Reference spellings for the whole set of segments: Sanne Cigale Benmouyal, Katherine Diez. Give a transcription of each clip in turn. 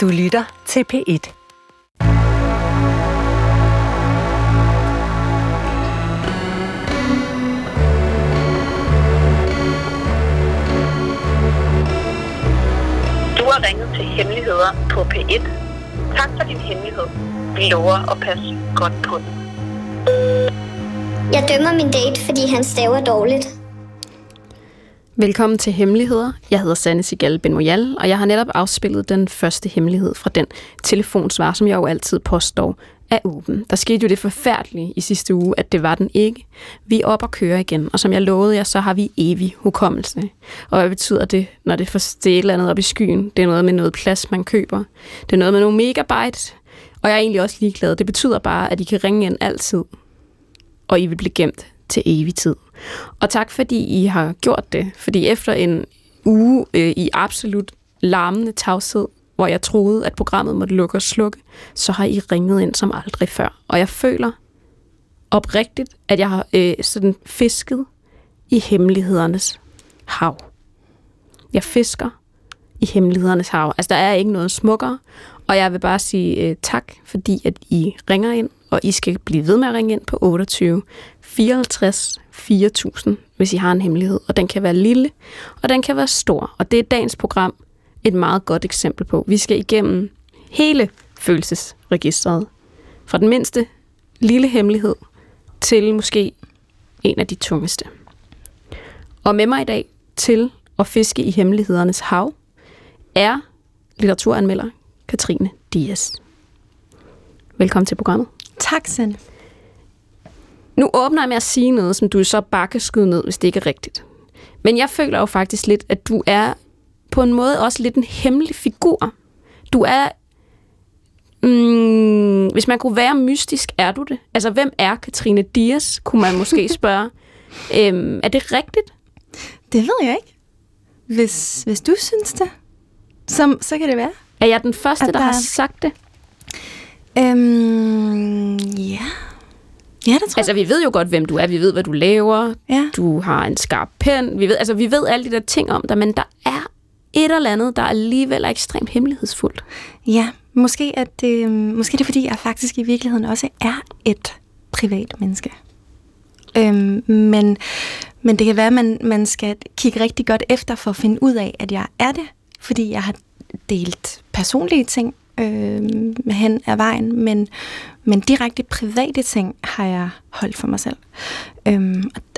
Du lytter til P1. Du har ringet til Hemmeligheder på P1. Tak for din hemmelighed. Vi lover at passe godt på den. Jeg dømmer min date, fordi han staver dårligt. Velkommen til Hemmeligheder. Jeg hedder Sanne Cigale Benmouyal, og jeg har netop afspillet den første hemmelighed fra den telefonsvar, som jeg jo altid påstår er åben. Der skete jo det forfærdelige i sidste uge, at det var den ikke. Vi er op og kører igen, og som jeg lovede jer, så har vi evig hukommelse. Og hvad betyder det, når det får et eller andet op i skyen? Det er noget med noget plads, man køber. Det er noget med nogle megabytes, og jeg er egentlig også ligeglad. Det betyder bare, at I kan ringe ind altid, og I vil blive gemt til evig tid. Og tak, fordi I har gjort det. Fordi efter en uge i absolut larmende tavshed, hvor jeg troede, at programmet måtte lukke og slukke, så har I ringet ind som aldrig før. Og jeg føler oprigtigt, at jeg har sådan fisket i hemmelighedernes hav. Jeg fisker i hemmelighedernes hav. Altså, der er ikke noget smukkere. Og jeg vil bare sige tak, fordi at I ringer ind, og I skal blive ved med at ringe ind på 28 54 4000, hvis I har en hemmelighed. Og den kan være lille, og den kan være stor. Og det er dagens program et meget godt eksempel på. Vi skal igennem hele følelsesregistret. Fra den mindste lille hemmelighed til måske en af de tungeste. Og med mig i dag til at fiske i hemmelighedernes hav er litteraturanmelder Katherine Diez. Velkommen til programmet. Tak, Sanne. Nu åbner jeg med at sige noget, som du så bare kan skyde ned, hvis det ikke er rigtigt. Men jeg føler jo faktisk lidt, at du er på en måde også lidt en hemmelig figur. Du er... hvis man kunne være mystisk, er du det? Altså, hvem er Katherine Diez, kunne man måske spørge. Er det rigtigt? Det ved jeg ikke. Hvis du synes det, så kan det være. Er jeg den første, der har sagt det? Ja, det tror jeg. Altså, vi ved jo godt, hvem du er. Vi ved, hvad du laver. Ja. Du har en skarp pen. Vi ved alle de der ting om dig, men der er et eller andet, der alligevel er ekstremt hemmelighedsfuldt. Ja, måske er det, fordi jeg faktisk i virkeligheden også er et privat menneske. Men det kan være, at man skal kigge rigtig godt efter for at finde ud af, at jeg er det. Fordi jeg har delt personlige ting hen ad vejen, men direkte private ting har jeg holdt for mig selv.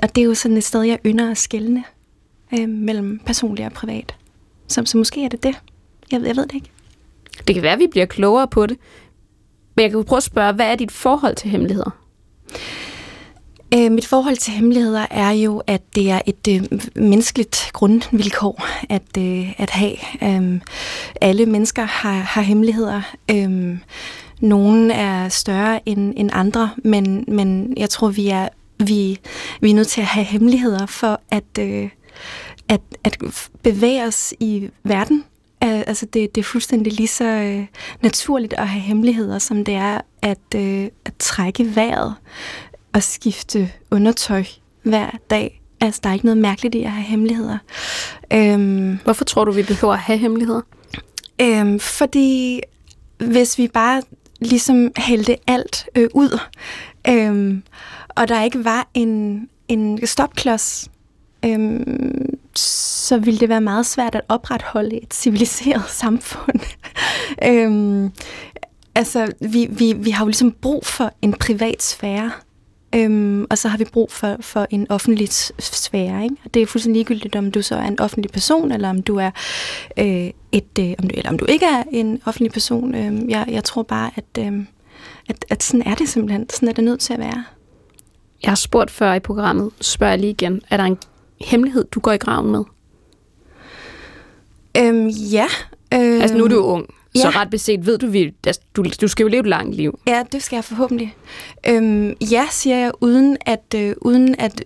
Og det er jo sådan et sted, jeg ynder at skelne mellem personligt og privat. Så måske er det. Jeg ved det ikke. Det kan være, at vi bliver klogere på det. Men jeg kan jo prøve at spørge, hvad er dit forhold til hemmeligheder? Mit forhold til hemmeligheder er jo, at det er et menneskeligt grundvilkår at have. Alle mennesker har hemmeligheder. Nogle er større end andre, men jeg tror, vi er nødt til at have hemmeligheder for at bevæge os i verden. Altså det er fuldstændig lige så naturligt at have hemmeligheder, som det er at trække vejret. At skifte undertøj hver dag. Altså, der er ikke noget mærkeligt i at have hemmeligheder. Hvorfor tror du, vi behøver at have hemmeligheder? Fordi hvis vi bare ligesom hældte alt ud, og der ikke var en stopklods, så ville det være meget svært at opretholde et civiliseret samfund. Altså, vi har jo ligesom brug for en privat sfære, og så har vi brug for en offentlig sfære, ikke? Og det er fuldstændig ligegyldigt, om du så er en offentlig person, eller om du er eller om du ikke er en offentlig person. Jeg tror bare, at sådan er det simpelthen. Sådan er det nødt til at være. Jeg har spurgt før i programmet, spørger jeg lige igen. Er der en hemmelighed, du går i graven med? Ja. Altså, nu er du jo ung. Ja. Så ret beset ved du skal jo leve et langt liv. Ja, det skal jeg forhåbentlig. Ja, siger jeg, uden at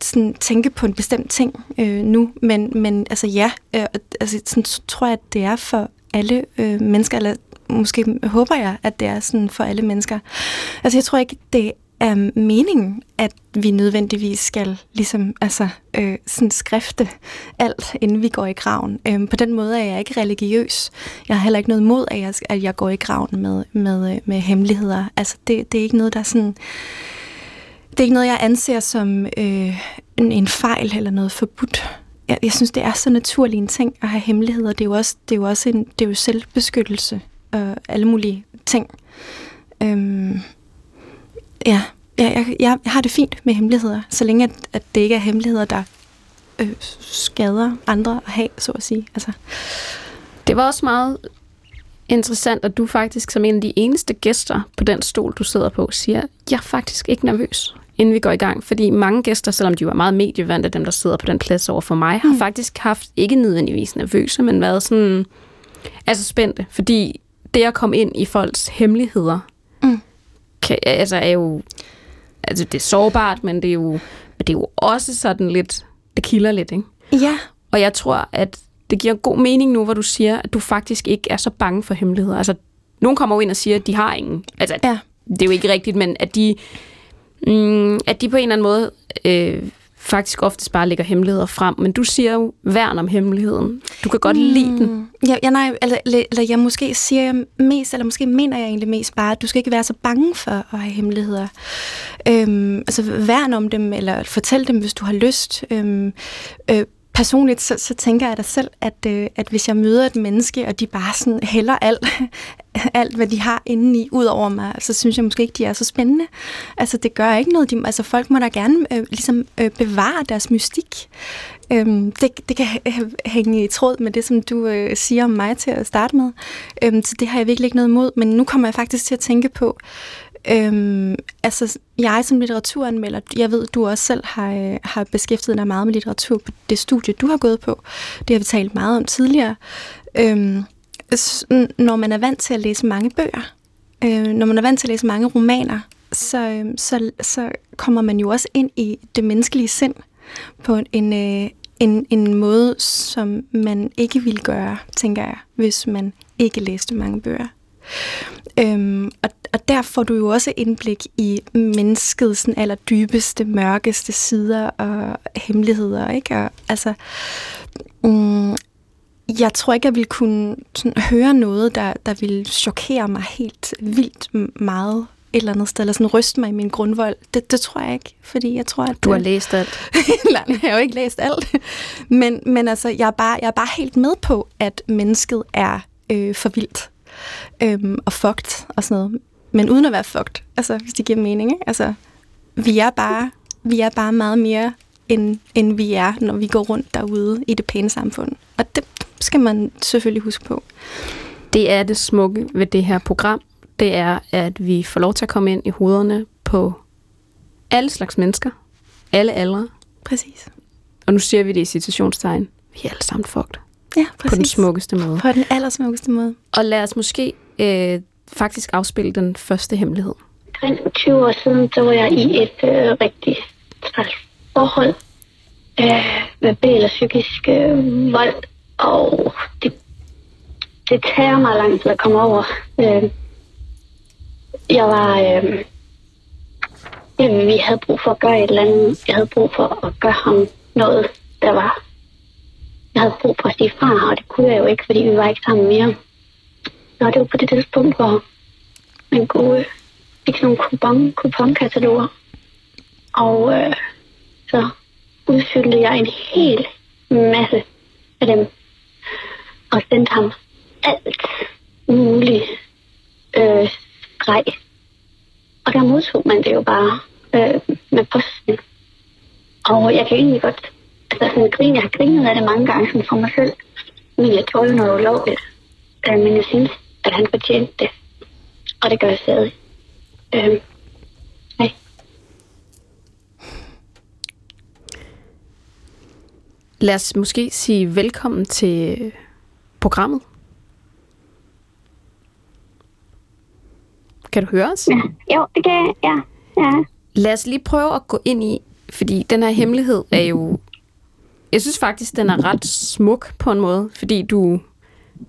sådan tænke på en bestemt ting nu. Men altså ja, altså, sådan, så tror jeg, at det er for alle mennesker, eller måske håber jeg, at det er sådan for alle mennesker. Altså jeg tror ikke, det er meningen, at vi nødvendigvis skal ligesom, sådan skrifte alt, inden vi går i graven. På den måde er jeg ikke religiøs. Jeg har heller ikke noget mod, at jeg går i graven med hemmeligheder. Altså, det er ikke noget, der sådan... Det er ikke noget, jeg anser som en fejl eller noget forbudt. Jeg synes, det er så naturlig en ting at have hemmeligheder. Det er jo selvbeskyttelse og alle mulige ting. Jeg har det fint med hemmeligheder, så længe at det ikke er hemmeligheder, der skader andre at have, så at sige. Altså. Det var også meget interessant, at du faktisk som en af de eneste gæster på den stol, du sidder på, siger, jeg er faktisk ikke nervøs, inden vi går i gang. Fordi mange gæster, selvom de var meget medievante, dem der sidder på den plads over for mig, har faktisk haft ikke nødvendigvis nervøse, men været sådan, altså spændte. Fordi det at komme ind i folks hemmeligheder, er jo, altså det er sårbart, men det er jo også sådan lidt, det kilder lidt, ikke? Ja. Og jeg tror, at det giver god mening nu, hvor du siger, at du faktisk ikke er så bange for hemmeligheder. Altså, nogen kommer jo ind og siger, at de har ingen. Altså, ja. Det er jo ikke rigtigt, men at de på en eller anden måde faktisk oftest bare lægger hemmeligheder frem. Men du siger jo, værn om hemmeligheden. Du kan godt lide den. Måske mener jeg egentlig mest bare, at du skal ikke være så bange for at have hemmeligheder. Værn om dem, eller fortæl dem, hvis du har lyst. Personligt så tænker jeg da selv, at hvis jeg møder et menneske, og de bare sådan hælder alt, hvad de har indeni, ud over mig, så synes jeg måske ikke, de er så spændende. Altså, det gør ikke noget. Folk må da gerne bevare deres mystik. Det kan hænge i tråd med det, som du siger om mig til at starte med. Så det har jeg virkelig ikke noget imod, men nu kommer jeg faktisk til at tænke på, jeg som litteraturanmelder, jeg ved, du også selv har beskæftiget dig meget med litteratur på det studie, du har gået på. Det har vi talt meget om tidligere. Når man er vant til at læse mange bøger, når man er vant til at læse mange romaner, så kommer man jo også ind i det menneskelige sind på en måde, som man ikke ville gøre, tænker jeg, hvis man ikke læste mange bøger. Og der får du jo også indblik i menneskets allerdybeste, mørkeste sider og hemmeligheder, ikke? Og, jeg tror ikke, jeg ville kunne høre noget, der ville chokere mig helt vildt meget et eller andet sted, eller sådan ryste mig i min grundvold. Det tror jeg ikke, fordi jeg tror, at... Du har læst alt. Nej, jeg har jo ikke læst alt. Men jeg er bare helt med på, at mennesket er for vildt. Og fucked og sådan noget, men uden at være fucked, altså hvis det giver mening, ikke? Altså vi er bare meget mere end vi er, når vi går rundt derude i det pæne samfund, og det skal man selvfølgelig huske på. Det er det smukke ved det her program, det er, at vi får lov til at komme ind i hovederne på alle slags mennesker, alle aldre. Præcis. Og nu siger vi det i citationstegn, vi er alle sammen fucked. Ja, præcis. På den smukkeste måde. På den allersmukkeste måde. Og lad os måske faktisk afspille den første hemmelighed. Omkring 20 år siden, så var jeg i et rigtig træls forhold. Verbal og psykisk vold. Og det tager mig lang tid at komme over. Vi havde brug for at gøre et eller andet. Jeg havde brug for at gøre ham noget, der var... Jeg havde brug for at sige fra, og det kunne jeg jo ikke, fordi vi var ikke sammen mere. Og det var på det tidspunkt, hvor man fik sådan nogle kuponkataloger. Og så udfyldte jeg en hel masse af dem. Og sendte ham alt muligt grej. Og der modtog man det jo bare med posten. Og jeg kan egentlig godt... jeg har grinet af det mange gange sådan for mig selv, men jeg tror jo noget ulovligt. Men jeg synes, at han fortjente det. Og det gør jeg stadig. Nej. Lad os måske sige velkommen til programmet. Kan du høre os? Ja, jo, det kan jeg. Ja. Lad os lige prøve at gå ind i, fordi den her hemmelighed er jo... Jeg synes faktisk, den er ret smuk på en måde, fordi du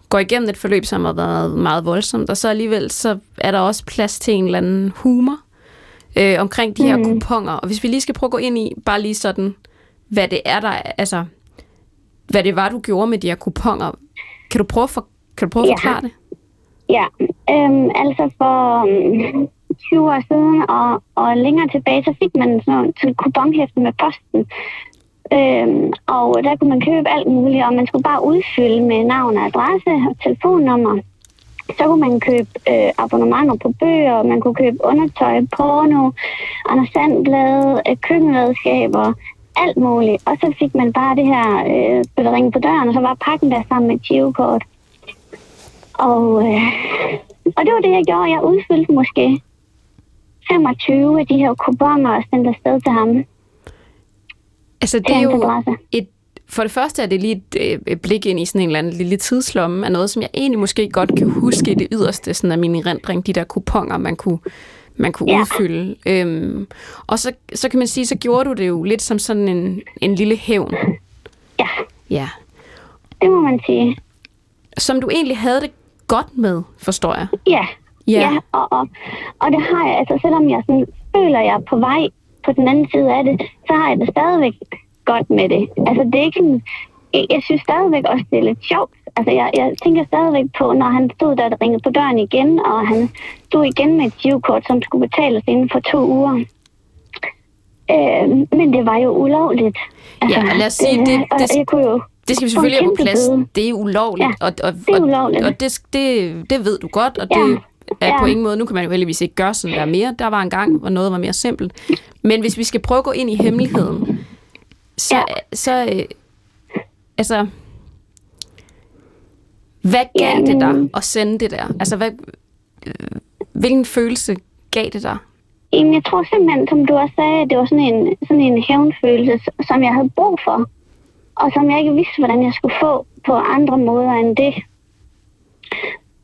går igennem et forløb, som har været meget voldsomt, og så alligevel så er der også plads til en eller anden humor. omkring de her kuponer. Og hvis vi lige skal prøve at gå ind i, bare lige sådan, hvad det er, der, altså, hvad det var, du gjorde med de her kuponer. Kan du prøve at, ja, forklare det? Ja, altså for 20 år siden og længere tilbage, så fik man sådan en kuponhæfte med posten. Og der kunne man købe alt muligt, og man skulle bare udfylde med navn og adresse og telefonnummer. Så kunne man købe abonnementer på bøger, man kunne købe undertøj, porno, Anders Sandblad, køkkenredskaber, alt muligt. Og så fik man bare det her bøttering på døren, og så var pakken der sammen med et girokort. Og det var det, jeg gjorde. Jeg udfyldte måske 25 af de her kuponer og sendte afsted til ham. Altså, det er jo et, for det første er det lige et blik ind i sådan en eller anden lille tidslomme af noget, som jeg egentlig måske godt kan huske i det yderste sådan af min erindring, de der kuponer, man kunne udfylde. Og så kan man sige, så gjorde du det jo lidt som sådan en lille hævn. Ja. Ja. Det må man sige. Som du egentlig havde det godt med, forstår jeg. Ja. Ja, ja, og det har jeg, altså selvom jeg sådan føler, jeg er på vej på den anden side af det, så har jeg det stadigvæk godt med det. Altså, det er ikke en, jeg synes stadigvæk også, det er lidt sjovt. Altså, jeg tænker stadigvæk på, når han stod der og ringede på døren igen, og han stod igen med et girokort, som skulle betales inden for 2 uger. Men det var jo ulovligt. Altså, ja, lad os sige, det skal vi selvfølgelig have på plads. Det er ulovligt. Ja, det er ulovligt. Og det ved du godt, og det... Ja. På ingen måde. Nu kan man jo heldigvis ikke gøre sådan der mere. Der var en gang, hvor noget var mere simpelt. Men hvis vi skal prøve at gå ind i hemmeligheden, så altså, hvad gav det dig at sende det der? Altså, hvilken følelse gav det dig? Jamen, jeg tror simpelthen, som du også sagde, det var sådan en hævnfølelse, som jeg havde brug for, og som jeg ikke vidste, hvordan jeg skulle få på andre måder end det.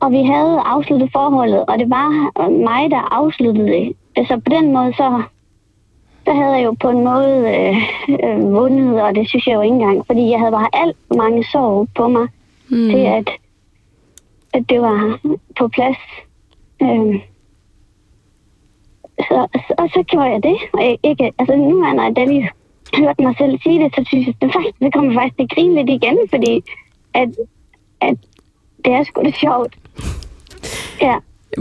Og vi havde afsluttet forholdet, og det var mig, der afsluttede det. Så på den måde, så havde jeg jo på en måde vundet, og det synes jeg jo ikke engang. Fordi jeg havde bare alt mange sorg på mig, til at det var på plads. Og så gjorde jeg det. Og ikke, altså nu, når jeg lige hørte mig selv sige det, så synes jeg, det kom faktisk til at grine lidt igen, fordi at det er sgu lidt sjovt. Ja.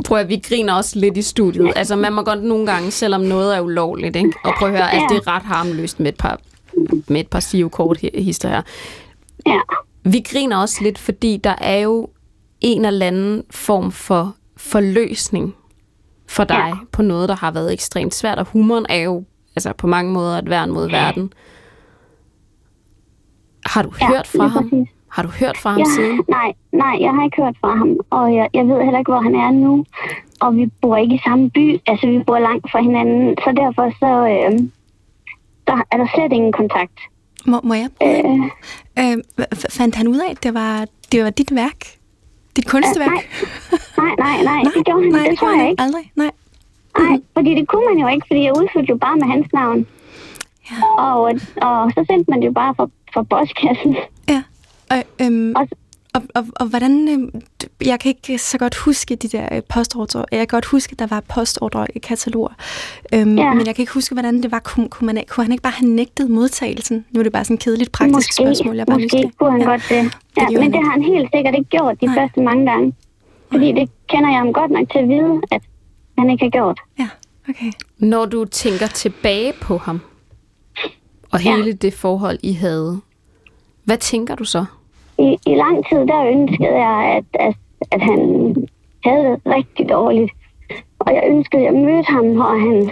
Prøv at vi griner også lidt i studiet. Altså, man må godt nogle gange, selvom noget er ulovligt, ikke? Og prøv at høre, altså, det er ret harmløst med et par sivkort hister her. Ja. Vi griner også lidt, fordi der er jo en eller anden form for forløsning for dig på noget, der har været ekstremt svært. Og humoren er jo altså på mange måder et værn mod verden. Har du hørt fra ham? Præcis. Har du hørt fra ham siden? Nej, jeg har ikke hørt fra ham. Og jeg ved heller ikke, hvor han er nu. Og vi bor ikke i samme by. Altså, vi bor langt fra hinanden. Så derfor der er der slet ingen kontakt. Må jeg prøve? Fandt han ud af, at det var dit værk? Dit kunstværk? Nej. Det gjorde han. Det tror jeg ikke. Aldrig, nej. Nej, fordi det kunne man jo ikke, fordi jeg udfyldte jo bare med hans navn. Ja. Og så sendte man det jo bare fra postkassen. Ja. Og hvordan... Jeg kan ikke så godt huske de der postordre. Jeg kan godt huske, at der var postordre i kataloger. Men jeg kan ikke huske, hvordan det var. Kunne han ikke bare have nægtet modtagelsen? Nu er det bare sådan et kedeligt praktisk spørgsmål. Måske kunne han godt det. Ja, det men det har han helt sikkert ikke gjort de første mange gange. Fordi det kender jeg ham godt nok til at vide, at han ikke har gjort. Ja, okay. Når du tænker tilbage på ham, og hele det forhold, I havde, hvad tænker du så? I lang tid, der ønskede jeg, at han havde det rigtig dårligt. Og jeg ønskede, at jeg mødte ham, og han...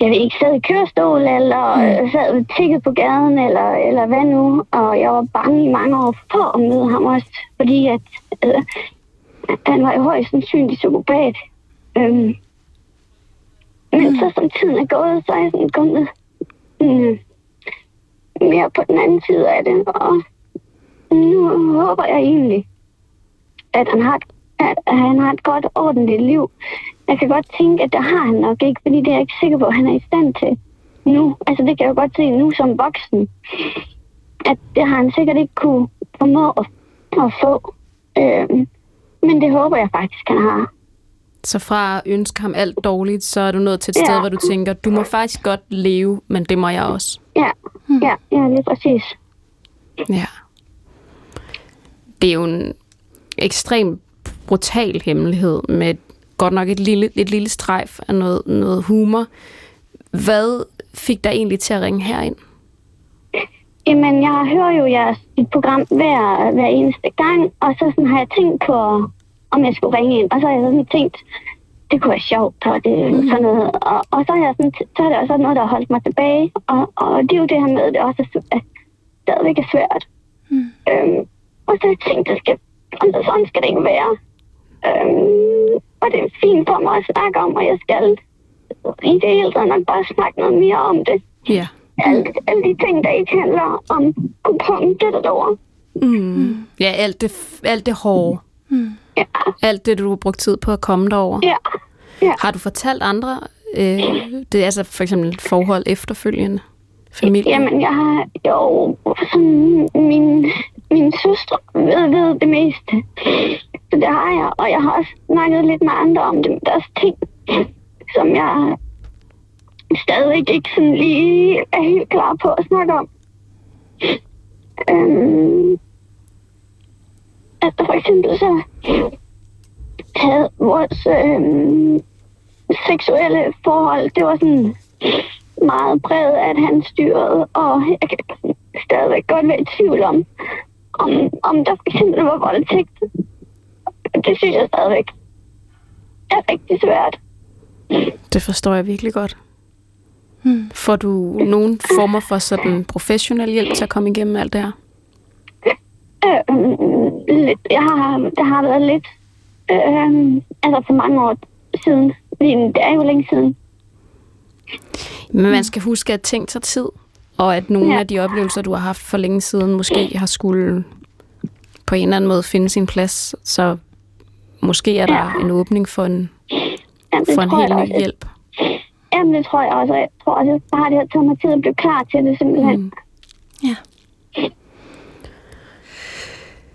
Jeg ved ikke, sad i kørestol, eller sad og tikkede på gaden, eller hvad nu. Og jeg var bange i mange år for at møde ham også, fordi at, han var jo højst sandsynlig psykopat. Men så som tiden er gået, så er jeg sådan kommet mere på den anden side af det, og... Nu håber jeg egentlig, at han har et godt, ordentligt liv. Jeg kan godt tænke, at det har han nok ikke, fordi det er jeg ikke sikker på, at han er i stand til nu. Altså, det kan jeg jo godt se nu som voksen, at det har han sikkert ikke kunne formå at få. Men det håber jeg faktisk, han har. Så fra at ønske ham alt dårligt, så er du nået til et sted, hvor du tænker, du må faktisk godt leve, men det må jeg også. Ja, lige præcis. Ja. Det er jo en ekstremt brutal hemmelighed, med godt nok et lille strejf af noget humor. Hvad fik dig egentlig til at ringe herind? Jamen, jeg hører jo jeres program hver eneste gang, og så sådan har jeg tænkt på, om jeg skulle ringe ind. Og så har jeg sådan tænkt, det kunne være sjovt, og det sådan noget. Og så, er det også noget, der har holdt mig tilbage. Og det er jo det her med, at det også er stadigvæk er svært. Og så har jeg tænkt, at sådan skal det ikke være. Og det er fint for mig at snakke om, og jeg skal i det hele taget nok bare snakke noget mere om det. Ja. Alle de ting, der ikke handler om kuponen, det der derovre. Ja, alt det hårde. Ja. Alt det, du har brugt tid på at komme derover. Ja. Har du fortalt andre, det er altså for eksempel forhold efterfølgende, familie? Jamen, jeg har jo sådan, min søster ved det meste. Så det har jeg, og jeg har også snakket lidt med andre om det, deres ting, som jeg stadig ikke sådan lige er helt klar på at snakke om. Altså for eksempel så havde vores seksuelle forhold, det var sådan meget bredt, at han styrede, og jeg kan stadigvæk godt være i tvivl om der for eksempel var voldtægt. Det synes jeg stadigvæk er rigtig svært. Det forstår jeg virkelig godt. Får du nogen former for sådan professionel hjælp til at komme igennem alt det her? Der har været lidt. Altså for mange år siden. Det er jo længe siden. Men man skal huske, at ting tager tid. Og at nogle af de oplevelser, du har haft for længe siden, måske har skulle på en eller anden måde finde sin plads. Så måske er der en åbning for en helt ny hjælp. Jamen, det tror jeg også. Jeg tror også, bare det har taget mig tid at blive klar til det, simpelthen. Ja.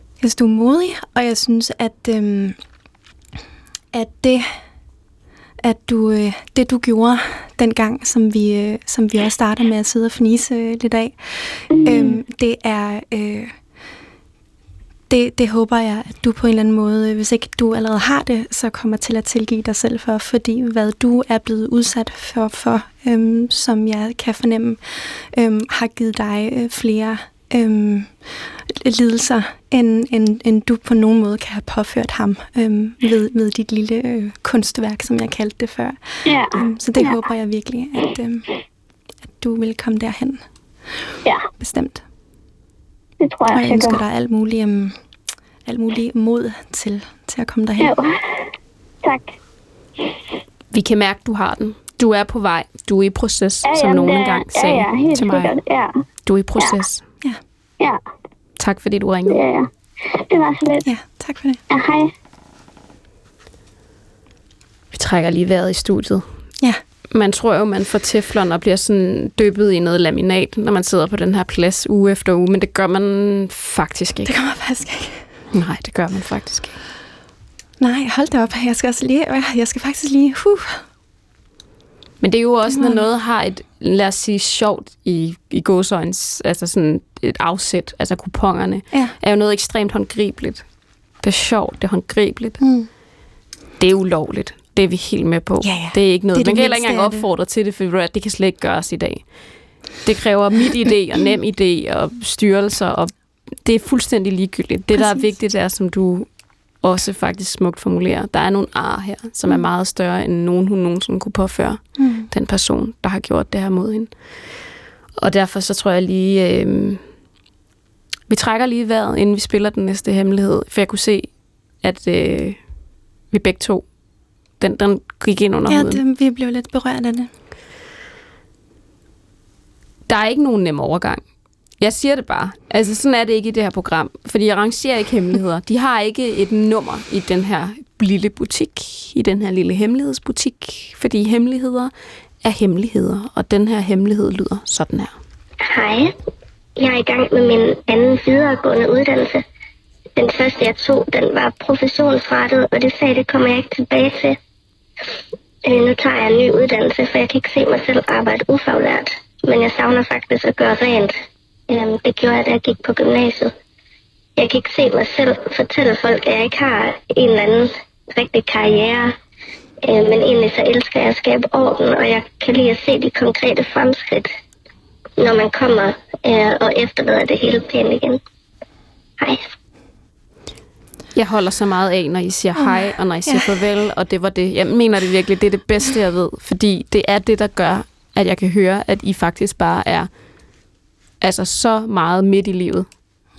Jeg synes, du er modig, og jeg synes, at det du gjorde dengang, som vi også startede med at sidde og fnise lidt af, det er... Det håber jeg, at du på en eller anden måde, hvis ikke du allerede har det, så kommer til at tilgive dig selv for, fordi hvad du er blevet udsat for som jeg kan fornemme, har givet dig flere lidelser, end du på nogen måde kan have påført ham ved dit lille kunstværk, som jeg kaldte det før. Så det håber jeg virkelig, at du vil komme derhen. Ja. Bestemt. Det tror jeg, og jeg ønsker dig alt muligt mod til at komme derhen. Jo. Tak. Vi kan mærke, du har den. Du er på vej. Du er i proces, som nogen engang sagde til mig. Sikkert, Du er i proces. Ja. Tak, fordi du ringede. Ja. Det var så lidt. Ja, tak for det. Ja, hej. Vi trækker lige vejret i studiet. Ja. Man tror jo, man får teflon og bliver sådan dyppet i noget laminat, når man sidder på den her plads uge efter uge, men det gør man faktisk ikke. Nej, det gør man faktisk ikke. Nej, hold da op. Jeg skal faktisk lige... Men det er jo også, når noget har et, lad os sige, sjovt i gåseøjnes, altså sådan et afsæt, altså kupongerne, er jo noget ekstremt håndgribeligt. Det er sjovt, det er håndgribeligt. Det er ulovligt. Det er vi helt med på. Ja. Det er ikke noget. Man kan heller ikke engang opfordre til det, for det kan slet ikke gøres i dag. Det kræver MitID og NemID og styrelser, og det er fuldstændig ligegyldigt. Det, der er vigtigt, er, som du også faktisk smukt formulerer, der er nogle ar her, som er meget større end nogen, hun nogensinde kunne påføre den person, der har gjort det her mod hende. Og derfor så tror jeg lige... vi trækker lige vejret, inden vi spiller den næste hemmelighed, for jeg kunne se, at vi begge to den gik ind under huden. Vi blev lidt berørt af det. Der er ikke nogen nem overgang. Jeg siger det bare. Altså, sådan er det ikke i det her program. Fordi jeg rangerer ikke hemmeligheder. De har ikke et nummer i den her lille butik. I den her lille hemmelighedsbutik. Fordi hemmeligheder er hemmeligheder. Og den her hemmelighed lyder sådan her. Hej. Jeg er i gang med min anden videregående uddannelse. Den første jeg tog, den var professionsrettet, og det fag, det kommer jeg ikke tilbage til. Nu tager jeg en ny uddannelse, for jeg kan ikke se mig selv arbejde ufaglært. Men jeg savner faktisk at gøre rent. Det gjorde jeg, da jeg gik på gymnasiet. Jeg kan ikke se mig selv fortælle folk, at jeg ikke har en eller anden rigtig karriere. Men egentlig så elsker jeg at skabe orden, og jeg kan lide at se de konkrete fremskridt, når man kommer og efterlader det hele pænt igen. Hej. Jeg holder så meget af, når I siger hej, og når I siger farvel, og det var det. Jeg mener det virkelig, det er det bedste, jeg ved, fordi det er det, der gør, at jeg kan høre, at I faktisk bare er altså så meget midt i livet.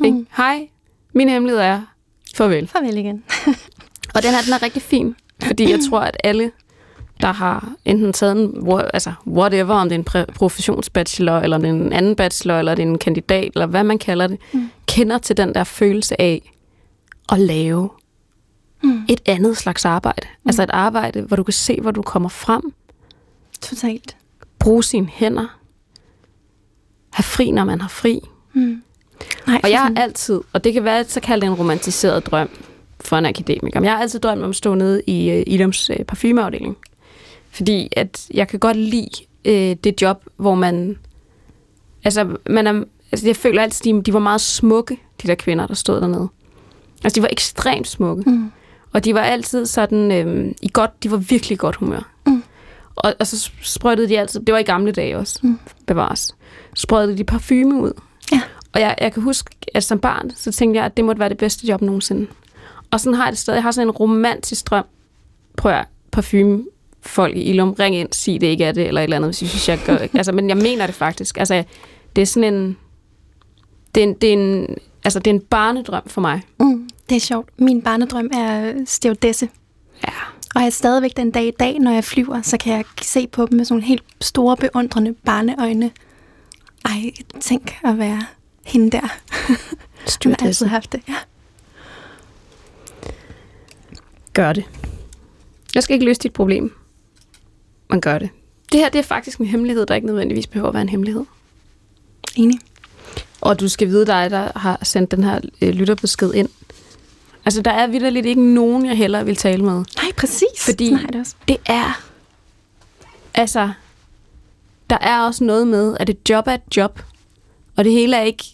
Ikke? Hej, min hemmelighed er farvel. Farvel igen. Og den er rigtig fin, fordi jeg tror, at alle, der har enten taget en, altså whatever, om det er en professionsbachelor, eller om det er en anden bachelor, eller det er en kandidat, eller hvad man kalder det, kender til den der følelse af at lave et andet slags arbejde. Altså et arbejde, hvor du kan se, hvor du kommer frem. Totalt. Bruge sine hænder. Have fri, når man har fri. Nej, og jeg har altid, og det kan være så kaldt en romantiseret drøm for en akademiker, men jeg har altid drømt om at stå nede i Idums parfumeafdeling. Fordi at jeg kan godt lide det job, hvor man... Altså, jeg føler altid, de var meget smukke, de der kvinder, der stod dernede. Altså, de var ekstremt smukke. Og de var altid sådan... de var virkelig godt humør. Og så sprøjtede de altid... Det var i gamle dage også. Bevares. Sprøjtede de parfume ud. Ja. Og jeg kan huske, at som barn, så tænkte jeg, at det måtte være det bedste job nogensinde. Og sådan har jeg det stadig. Jeg har sådan en romantisk drøm. Prøv at parfumefolk i Illum, ring ind, sig det ikke er det, eller et eller andet, hvis I synes, jeg gør det. Altså, men jeg mener det faktisk. Altså, det er sådan en... det er en barnedrøm for mig. Det er sjovt. Min barnedrøm er stewardesse. Ja. Og jeg stadigvæk den dag i dag, når jeg flyver, så kan jeg se på dem med sådan nogle helt store, beundrende barneøjne. Ej, tænk at være hende der. Jeg har altid haft det, ja. Gør det. Jeg skal ikke løse dit problem. Man gør det. Det her, det er faktisk en hemmelighed, der ikke nødvendigvis behøver at være en hemmelighed. Enig. Og du skal vide dig, der har sendt den her lytterbesked ind. Altså, der er vitterligt ikke nogen, jeg hellere vil tale med. Nej, præcis. Fordi det er... Altså, der er også noget med, at et job er et job. Og det hele er ikke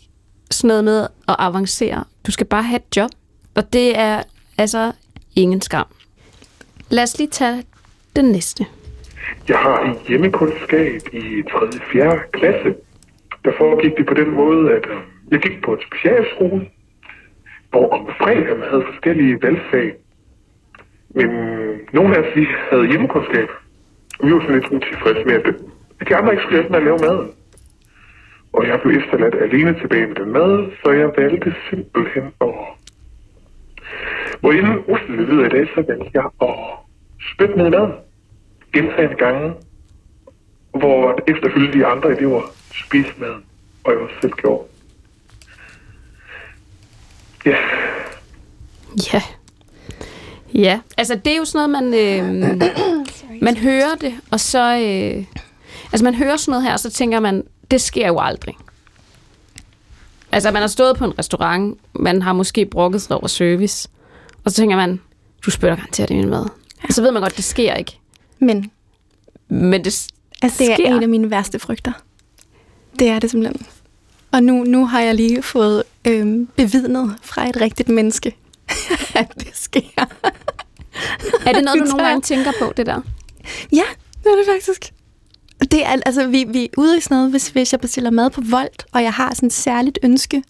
sådan noget med at avancere. Du skal bare have et job. Og det er altså ingen skam. Lad os lige tage den næste. Jeg har en hjemmekundskab i 3.-4. klasse. Der foregik det på den måde, at jeg gik på et specialskole, hvor om fredagen havde forskellige valgfag. Men nogle af os, vi havde hjemmekundskab. Vi var sådan lidt utilfredse med, at de andre ikke skulle hjælpe mig at lave mad. Og jeg blev efterladt alene tilbage med den mad, så jeg valgte simpelthen at... Hvor inden Oslo lyder i dag, så valgte jeg at spytte med mad. Gentagne gange, hvor efterfølgende de andre elever spiste maden, og jeg også selv gjorde. Ja. Yeah. Ja. Yeah. Ja. Altså, det er jo sådan noget, man hører det, og så... altså, man hører sådan noget her, og så tænker man, det sker jo aldrig. Altså, man har stået på en restaurant, man har måske brokket sig over service, og så tænker man, du spytter garanteret i min mad. Ja. Og så ved man godt, det sker ikke. Men det sker. Altså, det er en af mine værste frygter. Det er det simpelthen. Og nu har jeg lige fået bevidnet fra et rigtigt menneske, at det sker. Er det noget, du nogle gange tænker på, det der? Ja, det er det faktisk. Det er, altså, vi er ude i sådan noget, hvis jeg bestiller mad på Volt, og jeg har sådan et særligt ønske,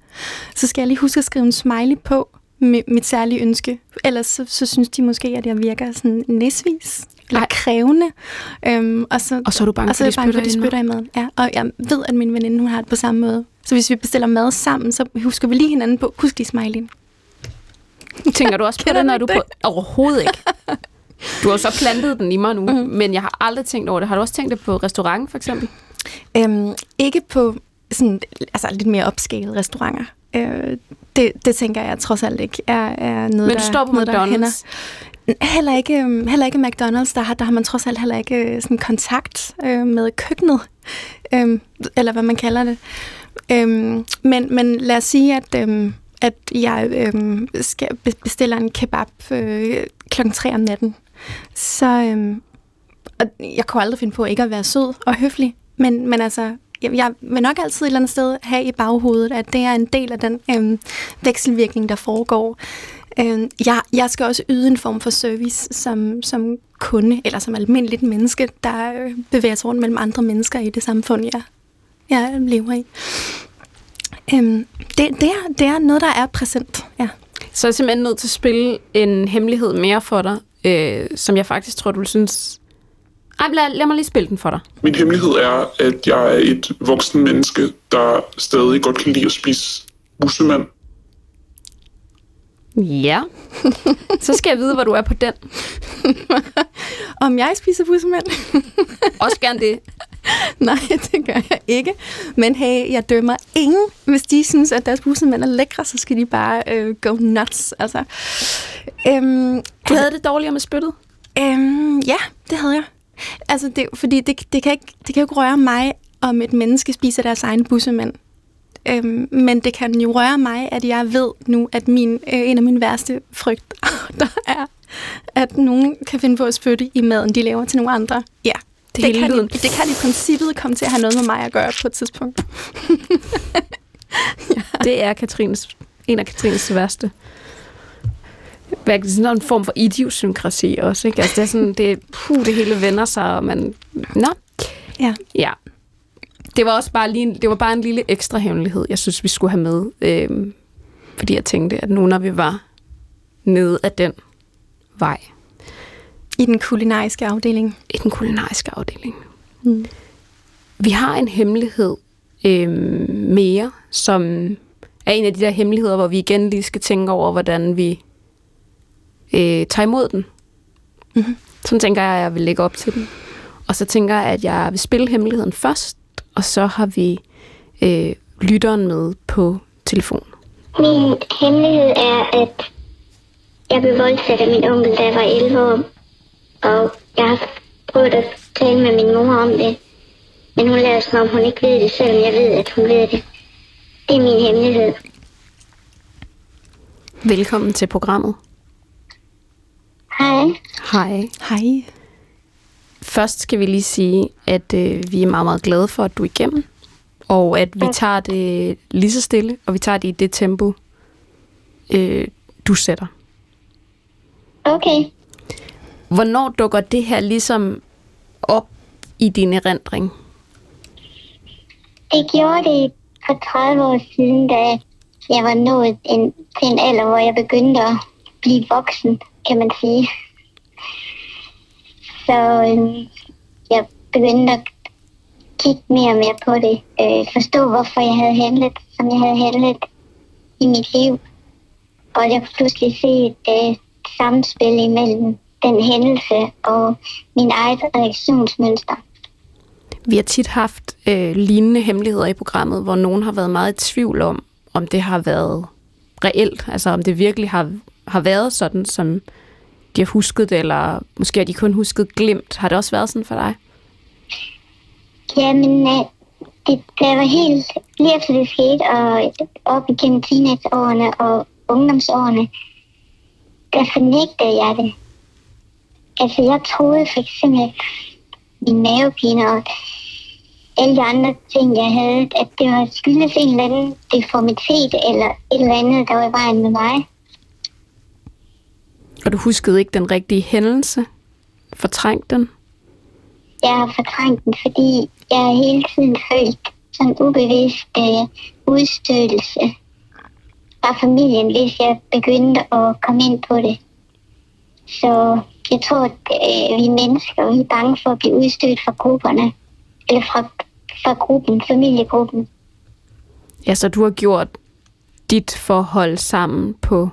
så skal jeg lige huske at skrive en smiley på med mit særlige ønske. Ellers så synes de måske, at jeg virker sådan næsvis. Eller krævende. Og så er du bange for, at de spytter i maden. Ja, og jeg ved, at min veninde, hun har det på samme måde. Så hvis vi bestiller mad sammen, så husker vi lige hinanden på, husk lige smiley'en. Tænker du også på det, når du på... Overhovedet ikke. Du har så plantet den i mig nu, men jeg har aldrig tænkt over det. Har du også tænkt det på restauranten, for eksempel? Ikke på sådan, altså, lidt mere opskalede restauranter. Det tænker jeg trods alt ikke er noget, der... Men du står på McDonald's? Heller ikke McDonald's, der har man trods alt heller ikke sådan kontakt med køkkenet, eller hvad man kalder det. Men lad os sige, at jeg skal bestiller en kebab kl. 3 om natten. Så Og jeg kunne aldrig finde på ikke at være sød og høflig, men altså, jeg vil nok altid et eller andet sted have i baghovedet, at det er en del af den vekselvirkning, der foregår. Jeg skal også yde en form for service som kunde, eller som almindeligt menneske, der bevæger sig rundt mellem andre mennesker i det samfund, jeg lever i. Det er noget, der er præsent, ja. Så er jeg simpelthen nødt til at spille en hemmelighed mere for dig, som jeg faktisk tror, du synes... Ej, lad mig lige spille den for dig. Min hemmelighed er, at jeg er et voksen menneske, der stadig godt kan lide at spise bussemand. Ja. Så skal jeg vide, hvor du er på den. Om jeg spiser bussemand? Også gerne det. Nej, det gør jeg ikke. Men hey, jeg dømmer ingen. Hvis de synes, at deres bussemænd er lækre, så skal de bare go nuts. Altså. Du havde det dårligere med spyttet? Ja, det havde jeg. Altså, det kan ikke røre mig, om et menneske spiser deres egen bussemænd. Men det kan jo røre mig, at jeg ved nu, at en af mine værste frygter, der er, at nogen kan finde på at spytte i maden, de laver til nogle andre. Ja. Det kan i princippet komme til at have noget med mig at gøre på et tidspunkt. Ja. Det er en af Katrines værste. Det er sådan en form for idiosynkrasi også, ikke? Altså det er sådan, det hele vender sig, og man... Nå. Ja. Ja. Det var også bare det var bare en lille ekstra hemmelighed, jeg synes, vi skulle have med. Fordi jeg tænkte, at nu, når vi var nede af den vej... I den kulinariske afdeling. Mm. Vi har en hemmelighed mere, som er en af de der hemmeligheder, hvor vi igen lige skal tænke over, hvordan vi tager imod den. Mm-hmm. Sådan tænker jeg, at jeg vil lægge op til den. Og så tænker jeg, at jeg vil spille hemmeligheden først, og så har vi lytteren med på telefon. Min hemmelighed er, at jeg blev voldsat af min onkel, da jeg var 11 år. Og jeg har prøvet at tale med min mor om det, men hun lader som om hun ikke ved det, selvom jeg ved, at hun ved det. Det er min hemmelighed. Velkommen til programmet. Hej. Hej. Først skal vi lige sige, at vi er meget, meget glade for, at du er igennem, og at vi tager det lige så stille, og vi tager det i det tempo, du sætter. Okay. Hvornår dukker det her ligesom op i din erindring? Det gjorde det for 30 år siden, da jeg var nået til en alder, hvor jeg begyndte at blive voksen, kan man sige. Så jeg begyndte at kigge mere og mere på det. Forstå, hvorfor jeg havde handlet, som jeg havde handlet i mit liv. Og jeg kunne pludselig se et samspil imellem den hændelse og min eget reaktionsmønster. Vi har tit haft lignende hemmeligheder i programmet, hvor nogen har været meget i tvivl om det har været reelt, altså om det virkelig har været sådan, som de har husket det, eller måske har de kun husket glemt. Har det også været sådan for dig? Jamen, det var helt lige efter det skete, og op igennem teenageårene og ungdomsårene, der fornægtede jeg det. Altså, jeg troede for eksempel min mavepine og alle de andre ting, jeg havde, at det var skyldes en eller anden deformitet eller et eller andet, der var i vejen med mig. Og du huskede ikke den rigtige hændelse? Fortrængte den? Jeg har fortrængt den, fordi jeg har hele tiden følt sådan ubevidst udstødelse fra familien, hvis jeg begyndte at komme ind på det. Så... Jeg tror, at vi mennesker, vi er bange for at blive udstødt fra grupperne, eller fra gruppen, familiegruppen. Ja, så du har gjort dit forhold sammen på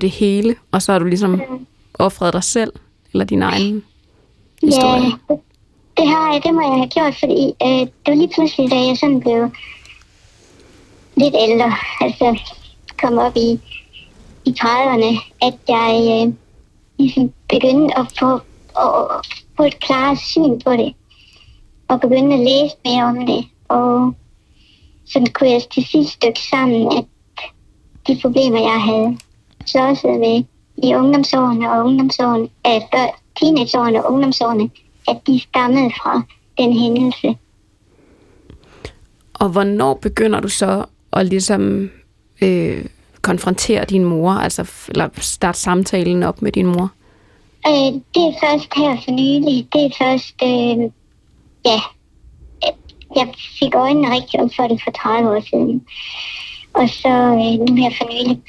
det hele, og så har du ligesom offret dig selv, eller din egen historie? Ja, det må jeg have gjort, fordi det var lige pludselig, da jeg sådan blev lidt ældre, altså kom op i 30'erne, at jeg... begyndte at få et klart syn på det, og begyndte at læse mere om det, og så kunne jeg til sidst stykke sammen, at de problemer, jeg havde slåsset med i ungdomsårene og teenageårene og ungdomsårene, at de stammede fra den hændelse. Og hvornår begynder du så at ligesom konfrontere din mor, altså eller starte samtalen op med din mor? Det er først her for nylig. Det er først, jeg fik øjnene rigtig op for det for 30 år siden. Og så nu her for nylig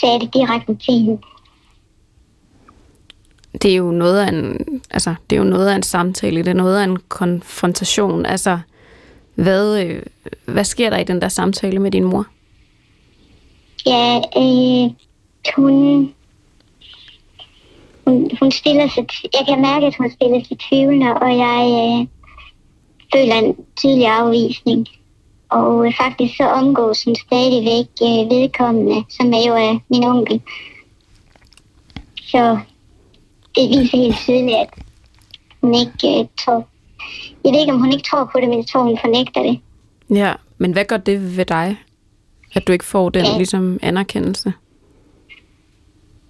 sagde det direkte til hende. Det er jo noget af en, altså det er jo noget af en samtale, det er noget af en konfrontation. Altså hvad sker der i den der samtale med din mor? Ja, hun stiller sig. Jeg kan mærke, at hun stiller sig tvivlende, og jeg føler en tydelig afvisning. Og faktisk så omgås hun stadigvæk vedkommende, som er jo min onkel. Så det viser helt tydeligt, at hun ikke tror. Jeg ved ikke, om hun ikke tror på det, men jeg tror, hun fornægter det. Ja, men hvad gør det ved dig, at du ikke får den ligesom anerkendelse?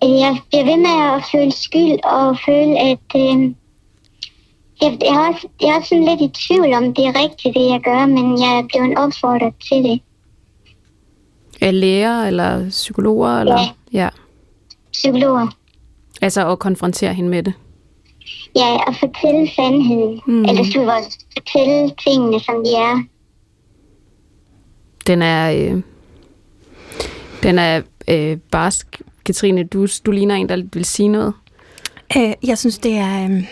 Jeg bliver ved med at føle skyld og føle, at jeg er også sådan lidt i tvivl om, det er rigtigt, det jeg gør, men jeg er blevet opfordret til det. Af læger eller psykologer? Eller? Ja, psykologer. Altså at konfrontere hende med det? Ja, og fortælle sandheden. Eller fortælle tingene, som de er. Den er barsk. Katherine, du ligner en, der vil sige noget. Jeg synes, det er...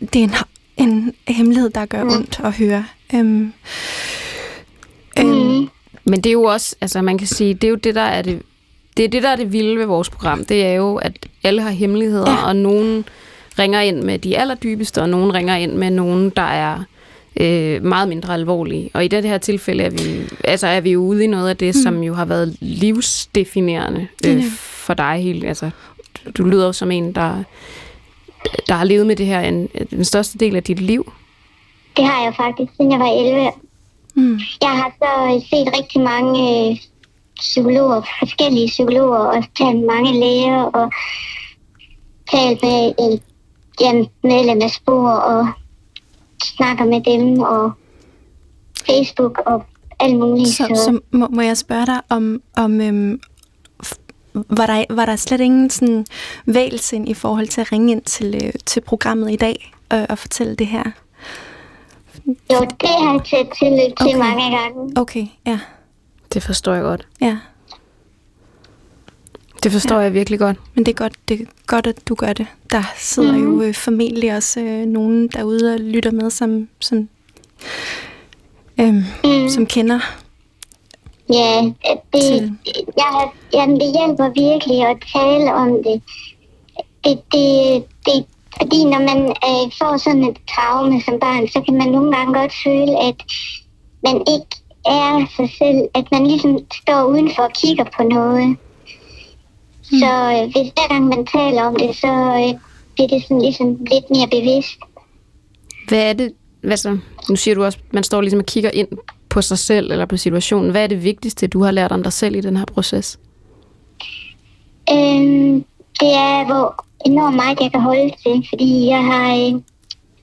det er en hemmelighed, der gør ondt at høre. Men det er jo også... Altså, man kan sige, det er jo det, der er det... Det er det, der er det vilde ved vores program. Det er jo, at alle har hemmeligheder, og nogen ringer ind med de allerdybeste, og nogen ringer ind med nogen, der er meget mindre alvorlige. Og i det her tilfælde er vi jo ude i noget af det, som jo har været livsdefinerende for dig helt. Altså, du lyder jo som en, der har levet med det her den største del af dit liv. Det har jeg faktisk, siden jeg var 11. Jeg har så set rigtig mange... psykologer, forskellige psykologer, og talt med mange læger, og talt med medlem af spor, og snakker med dem, og Facebook, og alt muligt. Så må jeg spørge dig, om var der slet ingen sådan vægelsind i forhold til at ringe ind til programmet i dag, og fortælle det her? Jo, det har jeg taget tilløb til mange gange. Okay, ja. Det forstår jeg godt. Ja. Det forstår jeg virkelig godt. Men det er godt, at du gør det. Der sidder jo formentlig også nogen derude og lytter med, som kender. Ja, det hjælper virkelig at tale om det. Det fordi når man får sådan et traume som barn, så kan man nogle gange godt føle, at man ikke er sig selv, at man ligesom står udenfor og kigger på noget. Så hvis hver gang man taler om det, så bliver det sådan ligesom lidt mere bevidst. Hvad er det, altså, nu siger du også, man står ligesom og kigger ind på sig selv eller på situationen. Hvad er det vigtigste, du har lært om dig selv i den her proces? Det er, hvor enormt meget jeg kan holde til, fordi jeg har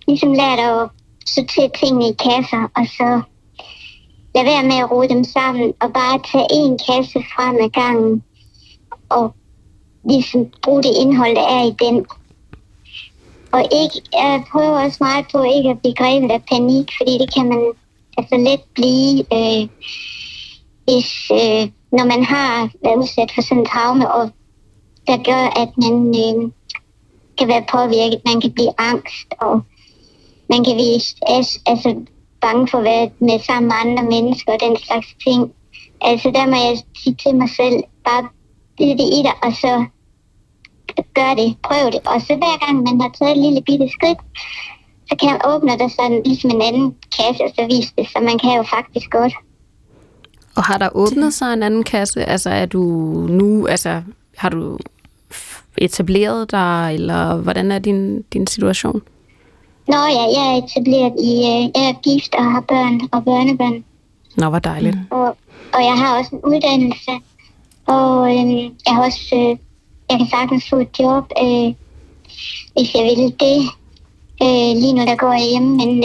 ligesom lært at sortere tingene i kasser, og så lad være med at rode dem sammen, og bare tage en kasse frem ad gangen, og ligesom bruge det indhold, der er i den. Og jeg prøver også meget på ikke at blive grebet af panik, fordi det kan man altså let blive, hvis når man har været udsat for sådan en traume, og der gør, at man kan være påvirket, man kan blive angst, og man kan blive bange for at være med sammen med andre mennesker og den slags ting. Altså der må jeg sige til mig selv, bare bide det i dig, og så gør det, prøv det. Og så hver gang man har taget et lille bitte skridt, så kan man åbne der sådan ligesom en anden kasse, og så vise det, så man kan jo faktisk godt. Og har der åbnet sig en anden kasse? Altså er du nu, altså har du etableret dig, eller hvordan er din situation? Nå ja, jeg er etableret jeg er gift og har børn og børnebørn. Nå, hvor dejligt. Og jeg har også en uddannelse, og jeg har også, jeg kan sagtens få et job, hvis jeg ville det lige nu, der går jeg hjemme. Men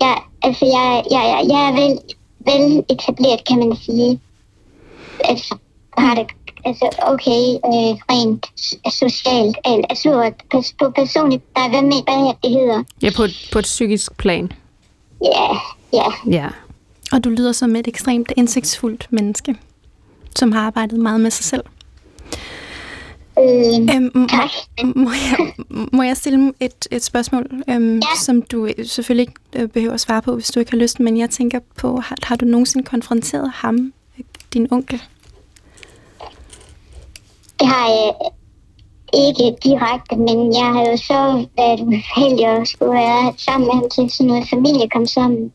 jeg er vel etableret, kan man sige. Altså, har det okay rent socialt, altså på personligt, der hvad med, hvad det hedder. Ja, på et psykisk plan. Ja. Og du lyder som et ekstremt indsigtsfuldt menneske, som har arbejdet meget med sig selv. Må jeg stille et spørgsmål, som du selvfølgelig ikke behøver at svare på, hvis du ikke har lyst, men jeg tænker på, har du nogensinde konfronteret ham, din onkel? Det har jeg ikke direkte, men jeg har jo så været uheldig og skulle være sammen med ham til sådan noget familie kom sammen.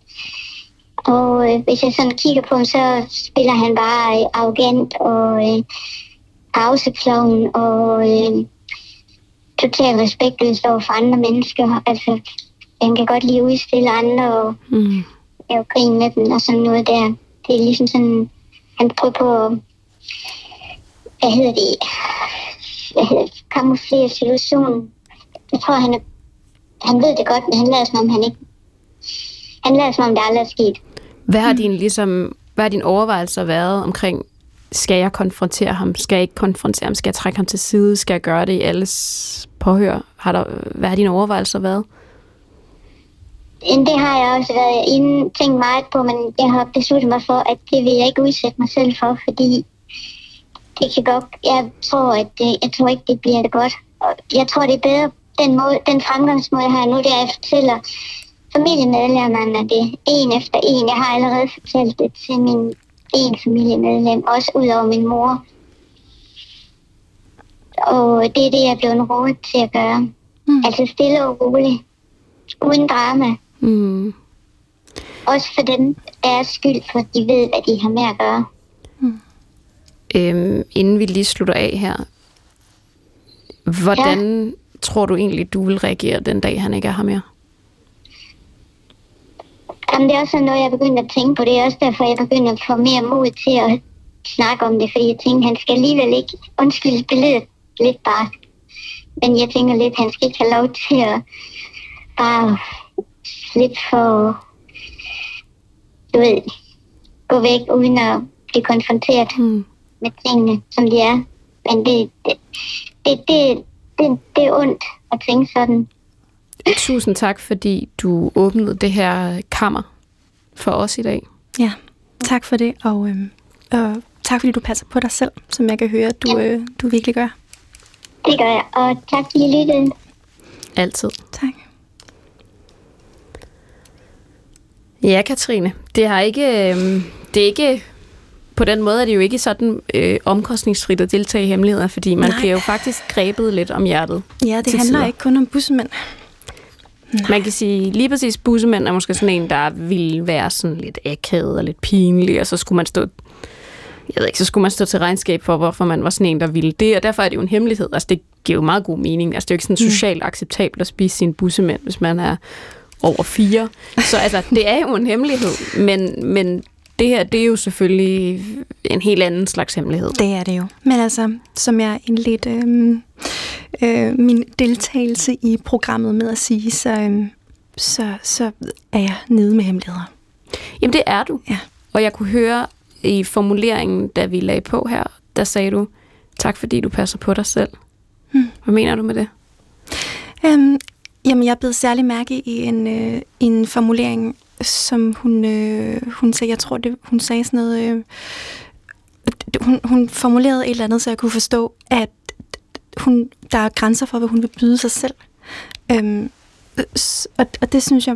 Og hvis jeg sådan kigger på ham, så spiller han bare arrogant og pausekloven og total respektløs over for andre mennesker. Altså, han kan godt lige udstille andre og lave grin med dem og sådan noget der. Det er ligesom sådan, han prøver på at kamuflere situationen. Jeg tror, han ved det godt, men han lader som om han ikke... Han lader som om, der aldrig er sket. Hvad har dine overvejelser været omkring, skal jeg konfrontere ham? Skal jeg ikke konfrontere ham? Skal jeg trække ham til side? Skal jeg gøre det i alles påhør? Hvad har dine overvejelser været? Det har jeg også været inde tænkt meget på, men jeg har besluttet mig for, at det vil jeg ikke udsætte mig selv for, fordi det kan godt... Jeg tror ikke, det bliver det godt. Jeg tror, det er bedre, den fremgangsmåde, jeg har nu, der jeg fortæller familiemedlemmerne det, en efter en. Jeg har allerede fortalt det til min en familiemedlem, også ud over min mor. Og det er det, jeg er blevet rådet til at gøre. Altså stille og roligt. Uden drama. Også for dem, deres skyld, for de ved, hvad de har med at gøre. Inden vi lige slutter af her. Hvordan tror du egentlig, du vil reagere den dag, han ikke er her mere? Jamen, det er også noget, jeg begyndte at tænke på. Det er også derfor, jeg begyndte at få mere mod til at snakke om det. Fordi jeg tænkte, han skal alligevel ikke undskylde billedet lidt bare. Men jeg tænker lidt, han skal ikke have lov til at bare slippe for, du ved, gå væk uden at blive konfronteret med tingene, som de er. Men det er ondt at tænke sådan. Tusind tak, fordi du åbnede det her kammer for os i dag. Ja, tak for det, og tak fordi du passer på dig selv, som jeg kan høre, at du virkelig gør. Det gør jeg, og tak fordi I lyttede. Altid. Tak. Ja, Katherine, det er ikke... På den måde er det jo ikke sådan omkostningsfrit at deltage i hemmeligheder, fordi man bliver jo faktisk grebet lidt om hjertet. Ja, det handler ikke kun om bussemænd. Man kan sige, lige præcis bussemænd er måske sådan en, der ville være sådan lidt akavet og lidt pinlig, og så skulle man stå til regnskab for, hvorfor man var sådan en, der ville det, og derfor er det jo en hemmelighed. Altså, det giver jo meget god mening. Altså, det er jo ikke sådan socialt acceptabelt at spise sine bussemænd, hvis man er over 4. Så altså, det er jo en hemmelighed, men det her, det er jo selvfølgelig en helt anden slags hemmelighed. Det er det jo. Men altså, som jeg indledte min deltagelse i programmet med at sige, så er jeg nede med hemmeligheder. Jamen, det er du. Ja. Og jeg kunne høre i formuleringen, da vi lagde på her, der sagde du, tak fordi du passer på dig selv. Hvad mener du med det? Jamen, jeg blev særlig mærke i en formulering, som hun sagde, jeg tror, hun sagde sådan noget, hun formulerede et eller andet, så jeg kunne forstå, at der er grænser for, hvad hun vil byde sig selv. Og det synes jeg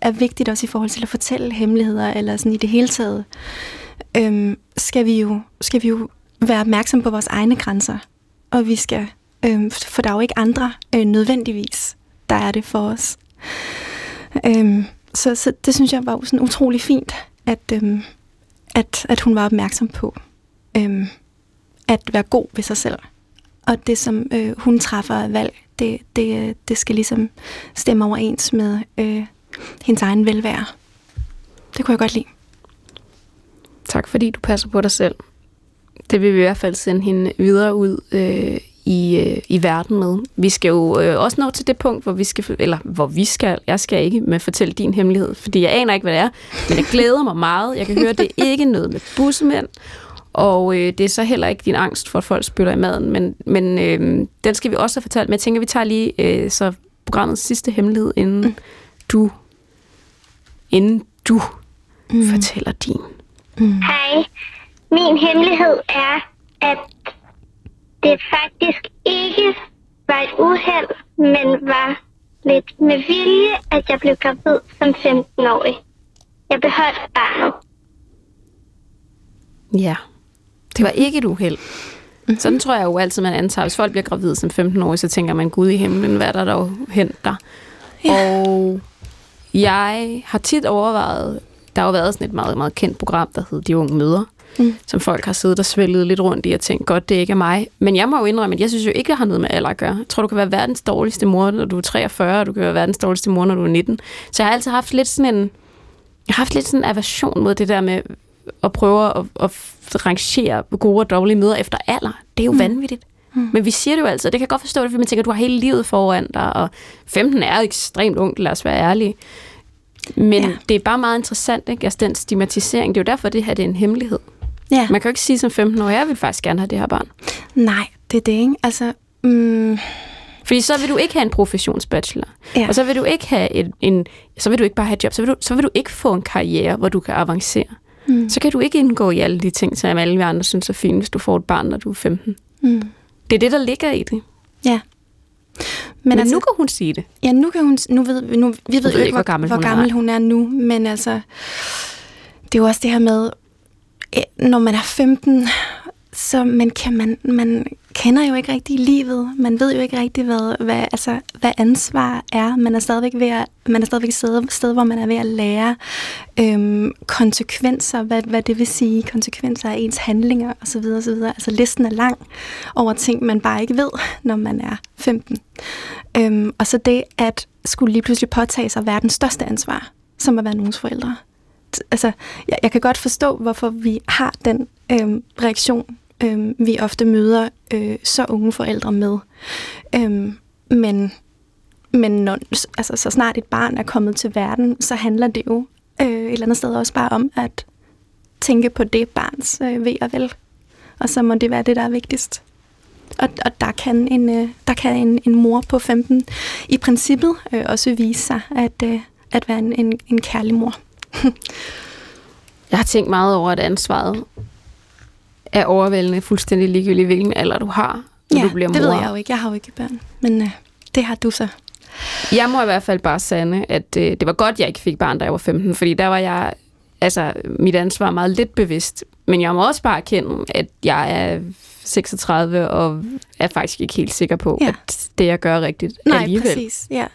er vigtigt også i forhold til at fortælle hemmeligheder, eller sådan i det hele taget. Skal vi jo være opmærksom på vores egne grænser, og vi skal, for der er jo ikke andre nødvendigvis, der er det for os. Så det synes jeg var sådan utrolig fint, at hun var opmærksom på at være god ved sig selv. Og det, som hun træffer af valg, det skal ligesom stemme overens med hendes egen velvære. Det kunne jeg godt lide. Tak fordi du passer på dig selv. Det vil vi i hvert fald sende hende videre ud i verden med. Vi skal jo også nå til det punkt, hvor vi skal, jeg skal ikke med fortælle din hemmelighed, fordi jeg aner ikke, hvad det er, men jeg glæder mig meget. Jeg kan høre, det er ikke noget med bussemænd, og det er så heller ikke din angst for, at folk spytter i maden, men den skal vi også have fortalt, men jeg tænker, vi tager lige så programmets sidste hemmelighed, inden du fortæller din. Hej. Min hemmelighed er, at det faktisk ikke var et uheld, men var lidt med vilje, at jeg blev gravid som 15-årig. Jeg beholdt barnet. Ja, det var ikke et uheld. Mm-hmm. Sådan tror jeg jo altid, man antager. Hvis folk bliver gravid som 15-årig, så tænker man, Gud i himlen, hvad er der dog hent der? Ja. Og jeg har tit overvejet, der har jo været sådan et meget, meget kendt program, der hed De Unge Mødre. Mm. Som folk har siddet og svælget lidt rundt i og tænkt, godt, det ikke er mig. Men jeg må jo indrømme, at jeg synes jo ikke, det har noget med alder at gøre. Jeg tror, du kan være verdens dårligste mor, når du er 43, og du kan være verdens dårligste mor, når du er 19. Så jeg har altid haft lidt sådan en aversion mod det der med at prøve at rangere gode og dårlige møder efter alder. Det er jo vanvittigt. Mm. Men vi siger det jo altid, det kan jeg godt forstå det, fordi man tænker, du har hele livet foran dig, og 15 er ekstremt ungt, lad os være ærlige. Men det er bare meget interessant, ikke? Altså den stigmatisering, det er jo derfor, det her det er en hemmelighed. Ja. Man kan jo ikke sige som 15-årig, jeg vil faktisk gerne have det her barn. Nej, det er det ikke. Altså, fordi så vil du ikke have en professionsbachelor. Ja. Og så vil du ikke have så vil du ikke bare have et job. Så vil du ikke få en karriere, hvor du kan avancere. Mm. Så kan du ikke indgå i alle de ting, som alle vi andre synes er fint, hvis du får et barn, når du er 15. Mm. Det er det, der ligger i det. Ja. Men altså, nu kan hun sige det. Ja, nu kan hun. Vi ved ikke, hvor gammel hun er nu. Men altså, det er jo også det her med, når man er 15, så man kender jo ikke rigtig livet. Man ved jo ikke rigtig, hvad ansvar er. Man er stadigvæk et sted, hvor man er ved at lære konsekvenser, hvad det vil sige, konsekvenser af ens handlinger osv. osv. Altså listen er lang over ting, man bare ikke ved, når man er 15. Og så det at skulle lige pludselig påtage sig verdens største ansvar, som at være nogens forældre. Altså, jeg kan godt forstå, hvorfor vi har den reaktion, vi ofte møder så unge forældre med. Men altså, så snart et barn er kommet til verden, så handler det jo et eller andet sted også bare om at tænke på det barns ve og vel. Og så må det være det, der er vigtigst. Og der kan en mor på 15 i princippet også vise sig at være en kærlig mor. Jeg har tænkt meget over, at ansvaret er overvældende, fuldstændig ligegyldigt, hvilken alder du har, når du bliver mor. Det ved jeg jo ikke. Jeg har jo ikke børn, men det har du så. Jeg må i hvert fald bare sande, at det var godt, jeg ikke fik barn, da jeg var 15, fordi der var jeg, altså mit ansvar meget lidt bevidst, men jeg må også bare erkende, at jeg er 36 og er faktisk ikke helt sikker på, at det, jeg gør rigtigt alligevel. Nej, præcis. Ja.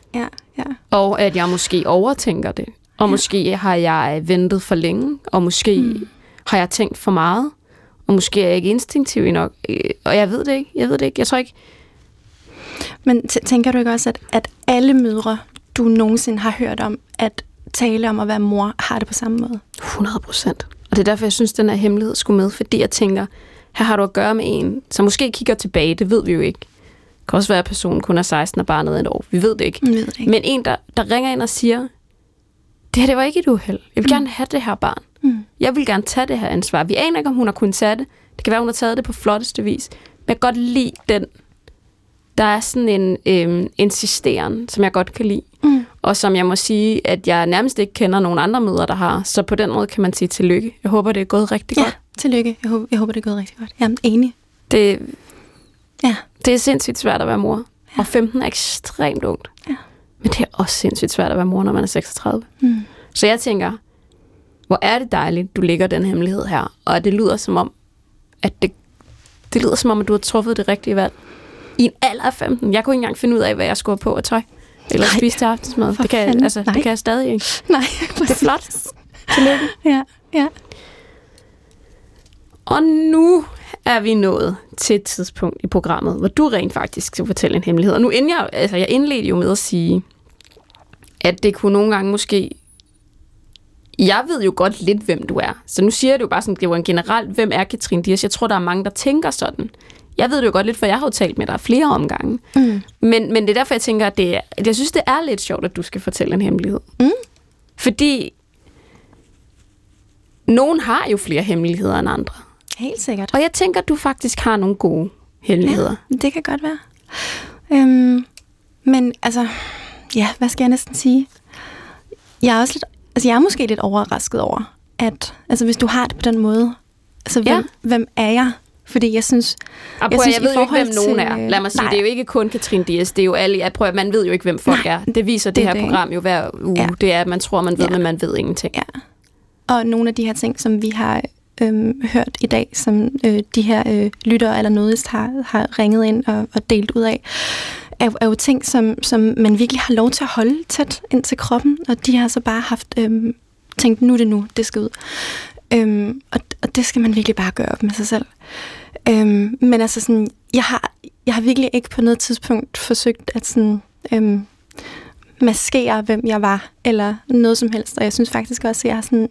Og at jeg måske overtænker det. Og måske har jeg ventet for længe, og måske har jeg tænkt for meget, og måske er jeg ikke instinktiv nok, og jeg ved det ikke, jeg tror ikke. Men tænker du ikke også, at alle mødre, du nogensinde har hørt om, at tale om at være mor, har det på samme måde? 100%. Og det er derfor, jeg synes, den her hemmelighed skulle med, fordi jeg tænker, her har du at gøre med en, som måske kigger tilbage, det ved vi jo ikke. Det kan også være, at personen kun er 16 og barnet er et år, vi ved det ikke. Men en, der ringer ind og siger, det her, det var ikke et uheld. Jeg vil gerne have det her barn. Mm. Jeg vil gerne tage det her ansvar. Vi aner ikke, om hun har kunnet tage det. Det kan være, hun har taget det på flotteste vis. Men jeg kan godt lide den. Der er sådan en insisteren, som jeg godt kan lide. Mm. Og som jeg må sige, at jeg nærmest ikke kender nogen andre mødre, der har. Så på den måde kan man sige tillykke. Jeg håber, det er gået rigtig godt. Ja, tillykke. Jeg håber, det er gået rigtig godt. Jamen, enig. Det er sindssygt svært at være mor. Ja. Og 15 er ekstremt ungt. Ja. Men det er også sindssygt svært at være mor, når man er 36. Mm. Så jeg tænker, hvor er det dejligt, du lægger den hemmelighed her. Og det lyder som om, at du har truffet det rigtige valg. I en alder af 15. Jeg kunne ikke engang finde ud af, hvad jeg skulle på og tøj. Eller spise til aftensmad. Det kan jeg stadig ikke. Nej, det er flot. Tillykke. Ja. Og nu er vi nået til et tidspunkt i programmet, hvor du rent faktisk skal fortælle en hemmelighed. Og nu jeg indledte jo med at sige, at det kunne nogle gange måske Jeg ved jo godt lidt, hvem du er. Så nu siger jeg det jo bare sådan, det var en generelt, hvem er Katherine Diez? Jeg tror, der er mange, der tænker sådan. Jeg ved det jo godt lidt, for jeg har jo talt med dig flere omgange. Mm. Men det er derfor, jeg tænker, at jeg synes, det er lidt sjovt, at du skal fortælle en hemmelighed. Mm. Fordi nogen har jo flere hemmeligheder end andre. Helt sikkert. Og jeg tænker, at du faktisk har nogle gode hemmeligheder. Ja, det kan godt være. Men altså, ja, hvad skal jeg næsten sige? Jeg er måske lidt overrasket over, at altså, hvis du har det på den måde, altså, hvem er jeg? Fordi jeg synes... Jeg ved jo ikke, hvem nogen er. Lad mig sige, det er jo ikke kun Katherine Diez, det er jo alle... Man ved jo ikke, hvem folk er. Det viser det her program jo hver uge. Ja. Det er, at man tror, man ved, men man ved ingenting. Ja. Og nogle af de her ting, som vi har hørt i dag, som de her lyttere eller nådigst har ringet ind og delt ud af, er jo ting, som man virkelig har lov til at holde tæt ind til kroppen, og de har så bare haft tænkt, nu, det skal ud. Og det skal man virkelig bare gøre op med sig selv. Men altså sådan, jeg har virkelig ikke på noget tidspunkt forsøgt at sådan, maskere, hvem jeg var, eller noget som helst. Og jeg synes faktisk også, at jeg sådan,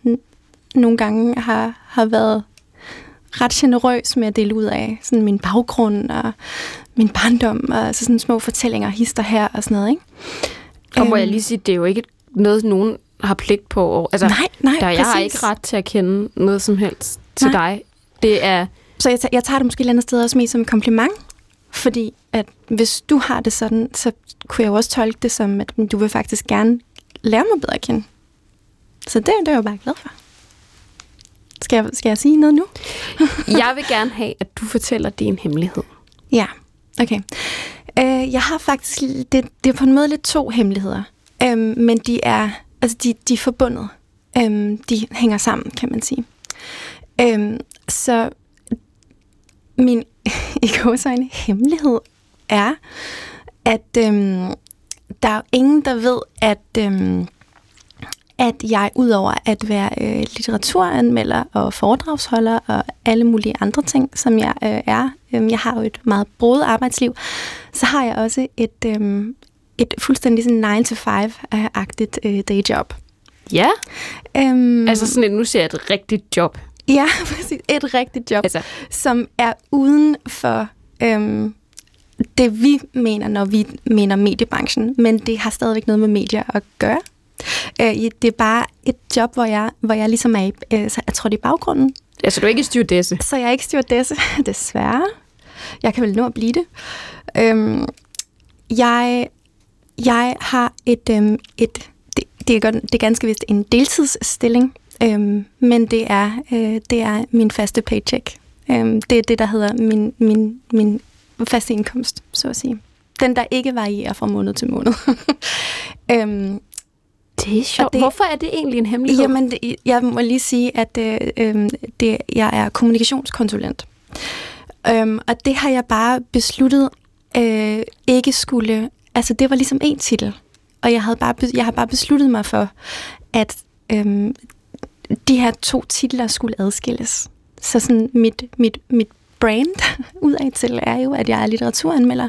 nogle gange har været ret generøs med at dele ud af sådan min baggrund og min barndom, og så sådan små fortællinger, hister her og sådan noget, ikke? Og må jeg lige sige, det er jo ikke noget, nogen har pligt på. Altså, nej, der, jeg præcis. Har ikke ret til at kende noget som helst til dig. Det er... Så jeg tager det måske et andet sted også med som et kompliment, fordi at hvis du har det sådan, så kunne jeg jo også tolke det som, at du vil faktisk gerne lære mig bedre at kende. Så det er jeg jo bare glad for. Skal jeg sige noget nu? Jeg vil gerne have, at du fortæller din hemmelighed. Ja, okay. Jeg har faktisk, det er på en måde lidt to hemmeligheder, men de er forbundet. De hænger sammen, kan man sige. Så min hemmelighed er, at der er ingen, der ved, at jeg udover at være litteraturanmelder og foredragsholder og alle mulige andre ting, som jeg er, jeg har jo et meget broget arbejdsliv, så har jeg også et fuldstændig sådan 9-to-5-agtigt dayjob. Ja, altså sådan et, nu ser jeg et rigtigt job. Ja, præcis, et rigtigt job, altså, som er uden for det, vi mener, når vi mener mediebranchen, men det har stadigvæk noget med medier at gøre. Det er bare et job, hvor jeg ligesom er trådt i baggrunden. Altså, du er ikke stewardesse? Så jeg er ikke stewardesse, desværre. Jeg kan vel nå at blive det. Jeg har det er ganske vist en deltidsstilling, men det er min faste paycheck. Det er det, der hedder min faste indkomst, så at sige. Den, der ikke varierer fra måned til måned. Det er sjovt. Hvorfor er det egentlig en hemmelighed? Jamen, jeg må lige sige, at jeg er kommunikationskonsulent. Og det har jeg bare besluttet ikke skulle... Altså, det var ligesom en titel. Og jeg har bare besluttet mig for, at de her to titler skulle adskilles. Så sådan mit brand udadtil er jo, at jeg er litteraturanmelder.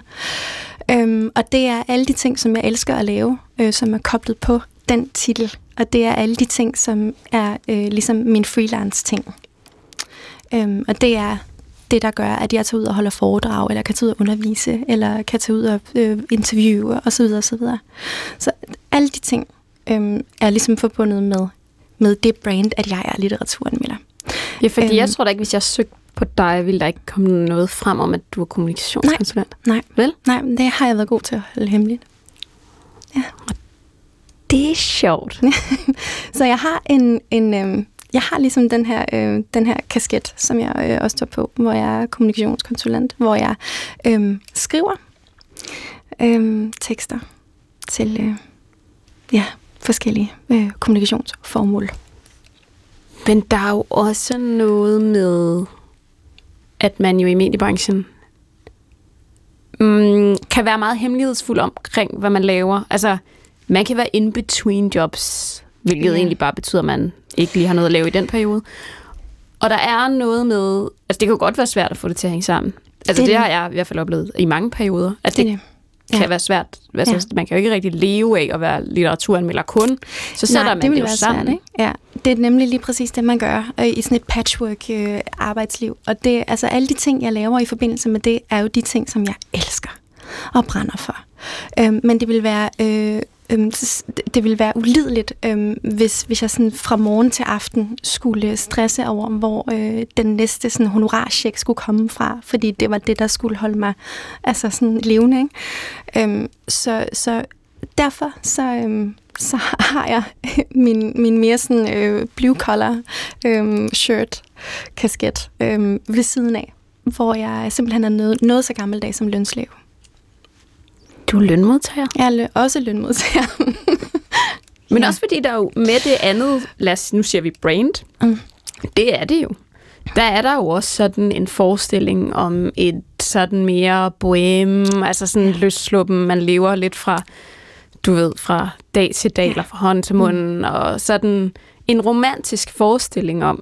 Og det er alle de ting, som jeg elsker at lave, som er koblet på den titel, og det er alle de ting, som er ligesom min freelance-ting. Og det er det, der gør, at jeg tager ud og holder foredrag, eller kan tage ud og undervise, eller kan tage ud og interviewe, osv. osv. Så alle de ting er ligesom forbundet med det brand, at jeg er litteraturanmelder. Ja, fordi jeg tror da ikke, hvis jeg søgte på dig, ville der ikke komme noget frem om, at du er kommunikationskonsulent. Nej. Vel? Nej, det har jeg været god til at holde hemmeligt. Ja. Det er sjovt. Så jeg har jeg har ligesom den her kasket, som jeg også tager på, hvor jeg er kommunikationskonsulent, hvor jeg skriver tekster til forskellige kommunikationsformål. Men der er jo også noget med, at man jo i mediebranchen kan være meget hemmelighedsfuld omkring, hvad man laver. Altså, man kan være in between jobs, hvilket egentlig bare betyder, at man ikke lige har noget at lave i den periode. Og der er noget med... Altså, det kan jo godt være svært at få det til at hænge sammen. Altså, det har jeg i hvert fald oplevet i mange perioder. At det kan være svært. Altså, man kan jo ikke rigtig leve af at være litteraturanmelder kun. Så sætter man det jo sammen. Svært, ikke? Ja. Det er nemlig lige præcis det, man gør i sådan et patchwork-arbejdsliv. Og det, altså, alle de ting, jeg laver i forbindelse med det, er jo de ting, som jeg elsker og brænder for. Men det vil være... det ville være ulideligt, hvis jeg sådan fra morgen til aften skulle stresse over, hvor den næste sådan honorarcheck skulle komme fra, fordi det var det, der skulle holde mig altså sådan levende, ikke? Så derfor så har jeg min mere sådan blue collar shirt kasket ved siden af, hvor jeg simpelthen er noget så gammeldag som lønslave. Du er lønmodtager? Jeg er også lønmodtager. Men også fordi der jo med det andet, nu siger vi brand, det er det jo. Der er der jo også sådan en forestilling om et sådan mere bohème, altså sådan løssluppen, man lever lidt fra, du ved, fra dag til dag, eller fra hånd til munden, og sådan en romantisk forestilling om,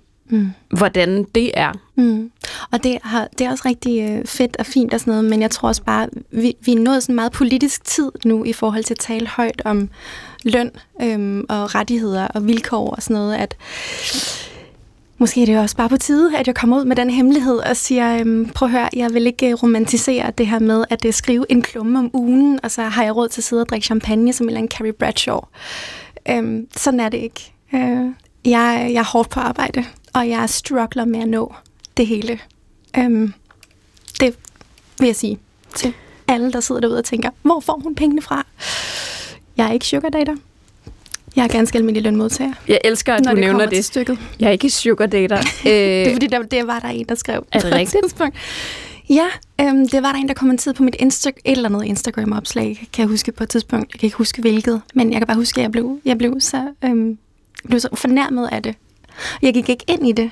hvordan det er. Og det er også rigtig fedt og fint og sådan noget, men jeg tror også bare, vi er nået sådan en meget politisk tid nu i forhold til at tale højt om løn og rettigheder og vilkår og sådan noget, at måske er det også bare på tide, at jeg kommer ud med den hemmelighed og siger, prøv at høre, jeg vil ikke romantisere det her med at skrive en klumme om ugen, og så har jeg råd til at sidde og drikke champagne som en eller anden Carrie Bradshaw. Sådan er det ikke. Jeg er hårdt på arbejde, og jeg struggler med at nå det hele. Det vil jeg sige til alle, der sidder derude og tænker, hvor får hun pengene fra? Jeg er ikke sugardater. Jeg er ganske almindelig lønmodtager. Jeg elsker, at du nævner det. Stykket. Jeg er ikke sugardater. Det er fordi, det var der en, der skrev. Er det rigtigt? Ja, det var der en, der kommenterede på mit Instagram-opslag, kan jeg huske på et tidspunkt. Jeg kan ikke huske hvilket, men jeg kan bare huske, at jeg blev så fornærmet af det. Jeg gik ikke ind i det,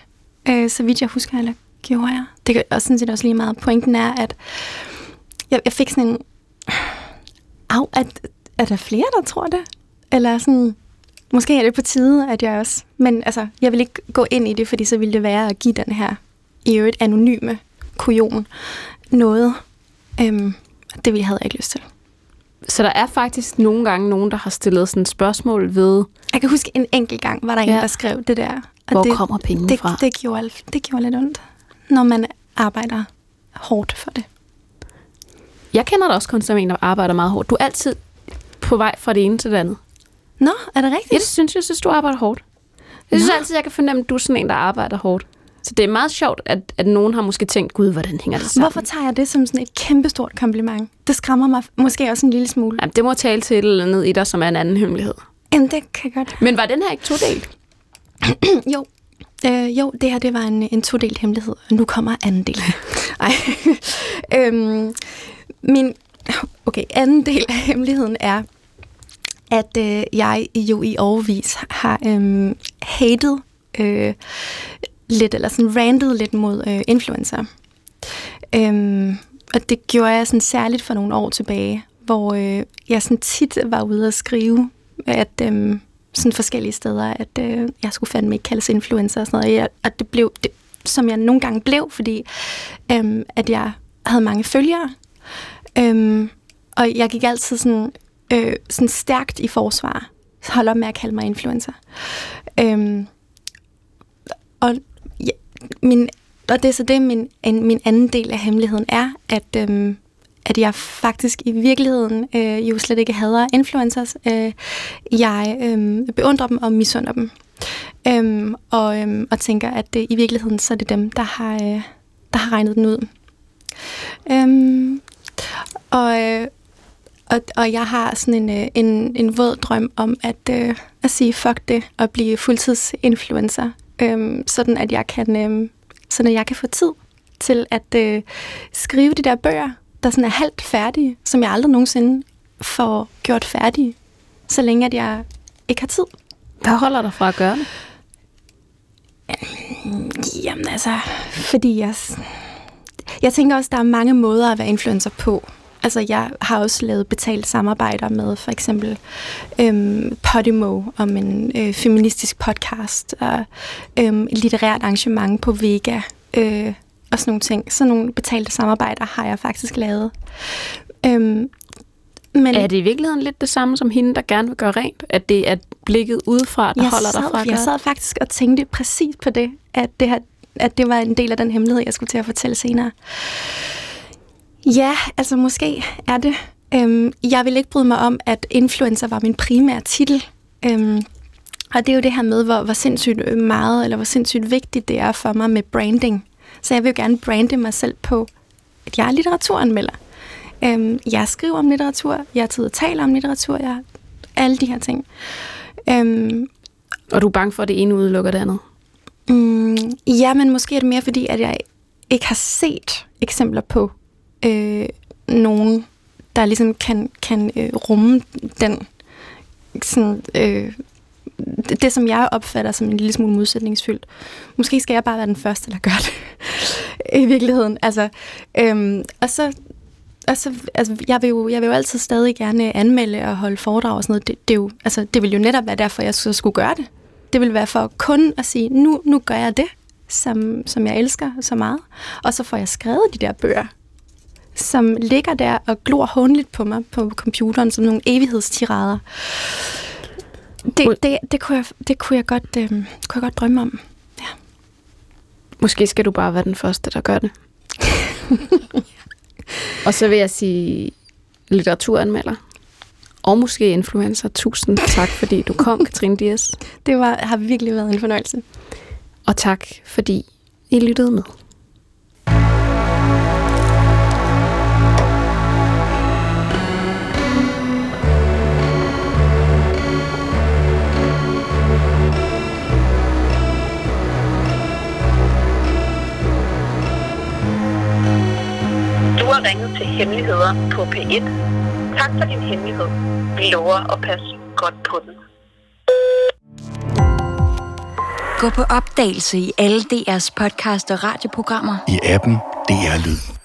så vidt jeg husker, eller gjorde jeg. Det gør også sådan set også lige meget. Pointen er, at jeg fik sådan en... Au, er der flere, der tror det? Eller sådan... Måske er det på tide, at jeg også... Men altså, jeg vil ikke gå ind i det, fordi så ville det være at give den her i øvrigt anonyme kujon noget. Det havde jeg ikke lyst til. Så der er faktisk nogle gange nogen, der har stillet sådan et spørgsmål ved... Jeg kan huske en enkelt gang, var der en, der skrev det der. Og hvor kommer pengene fra? Det gjorde lidt ondt, når man arbejder hårdt for det. Jeg kender dig også kun som en, der arbejder meget hårdt. Du er altid på vej fra det ene til det andet. Nå, er det rigtigt? Ja, det synes jeg. Synes, du arbejder hårdt. Jeg synes altid, jeg kan fornemme, at du er sådan en, der arbejder hårdt. Så det er meget sjovt, at nogen har måske tænkt, gud, hvordan hænger det sammen? Hvorfor tager jeg det som sådan et kæmpestort kompliment? Det skræmmer mig måske også en lille smule. Jamen, det må tale til et eller andet i dig, som er en anden hemmelighed. Jamen, det kan godt. Men var den her ikke todelt? Jo. Jo, det her det var en todelt hemmelighed. Nu kommer anden del. Anden del af hemmeligheden er, at jeg jo i årevis har hated lidt, eller sådan randet lidt mod influencer. Og det gjorde jeg sådan særligt for nogle år tilbage, hvor jeg sådan tit var ude at skrive, at sådan forskellige steder, at jeg skulle fandme ikke kaldes influencer og sådan noget. Og det blev, som jeg nogle gange blev, fordi at jeg havde mange følgere. Og jeg gik altid sådan stærkt i forsvar. Hold op med at kalde mig influencer. Og det er så det, min anden del af hemmeligheden er, at jeg faktisk i virkeligheden jo slet ikke hader influencers. Jeg beundrer dem og misunder dem. Og tænker, at i virkeligheden så er det dem, der har regnet den ud. Og jeg har sådan en våd drøm om at sige fuck det og blive fuldtidsinfluencer. Sådan at jeg kan få tid til at skrive de der bøger, der sådan er halvt færdige, som jeg aldrig nogensinde får gjort færdige, så længe at jeg ikke har tid. Hvad holder dig fra at gøre det? Jamen altså, fordi jeg tænker også, der er mange måder at være influencer på. Altså, jeg har også lavet betalt samarbejder med for eksempel Podimo om en feministisk podcast og litterært arrangement på Vega og sådan nogle ting. Sådan nogle betalte samarbejder har jeg faktisk lavet. Men er det i virkeligheden lidt det samme som hende, der gerne vil gøre rent? At det er blikket udefra, der holder dig fra at gøre? Jeg sad faktisk og tænkte præcis på det, at det var en del af den hemmelighed, jeg skulle til at fortælle senere. Ja, altså måske er det. Jeg vil ikke bryde mig om, at influencer var min primære titel. Og det er jo det her med, hvor sindssygt meget, eller hvor sindssygt vigtigt det er for mig med branding. Så jeg vil jo gerne brande mig selv på, at jeg er litteraturanmelder. Jeg skriver om litteratur, jeg tid taler om litteratur, jeg alle de her ting. Og du er bange for, at det ene udelukker det andet? Ja, men måske er det mere fordi, at jeg ikke har set eksempler på nogen, der ligesom kan rumme den sådan, det, som jeg opfatter som en lille smule modsætningsfyldt. Måske skal jeg bare være den første, der gør det i virkeligheden. Altså, altså, jeg vil jo altid stadig gerne anmelde og holde foredrag og sådan noget. Det er jo, altså, det ville jo netop være derfor, jeg skulle gøre det. Det ville være for kun at sige, nu gør jeg det, som jeg elsker så meget. Og så får jeg skrevet de der bøger, som ligger der og glor hånligt på mig på computeren som nogle evighedsstirader. Det kunne jeg godt drømme om. Ja. Måske skal du bare være den første, der gør det. Og så vil jeg sige litteraturanmelder og måske influencer. Tusind tak, fordi du kom, Katherine Diez. Det har virkelig været en fornøjelse. Og tak, fordi I lyttede med. Ringet til Hemmeligheder på P1. Tak for din hemmelighed. Vi lover at passe godt på den. Gå på opdagelse i alle DR's podcast og radioprogrammer. I appen DR Lyd.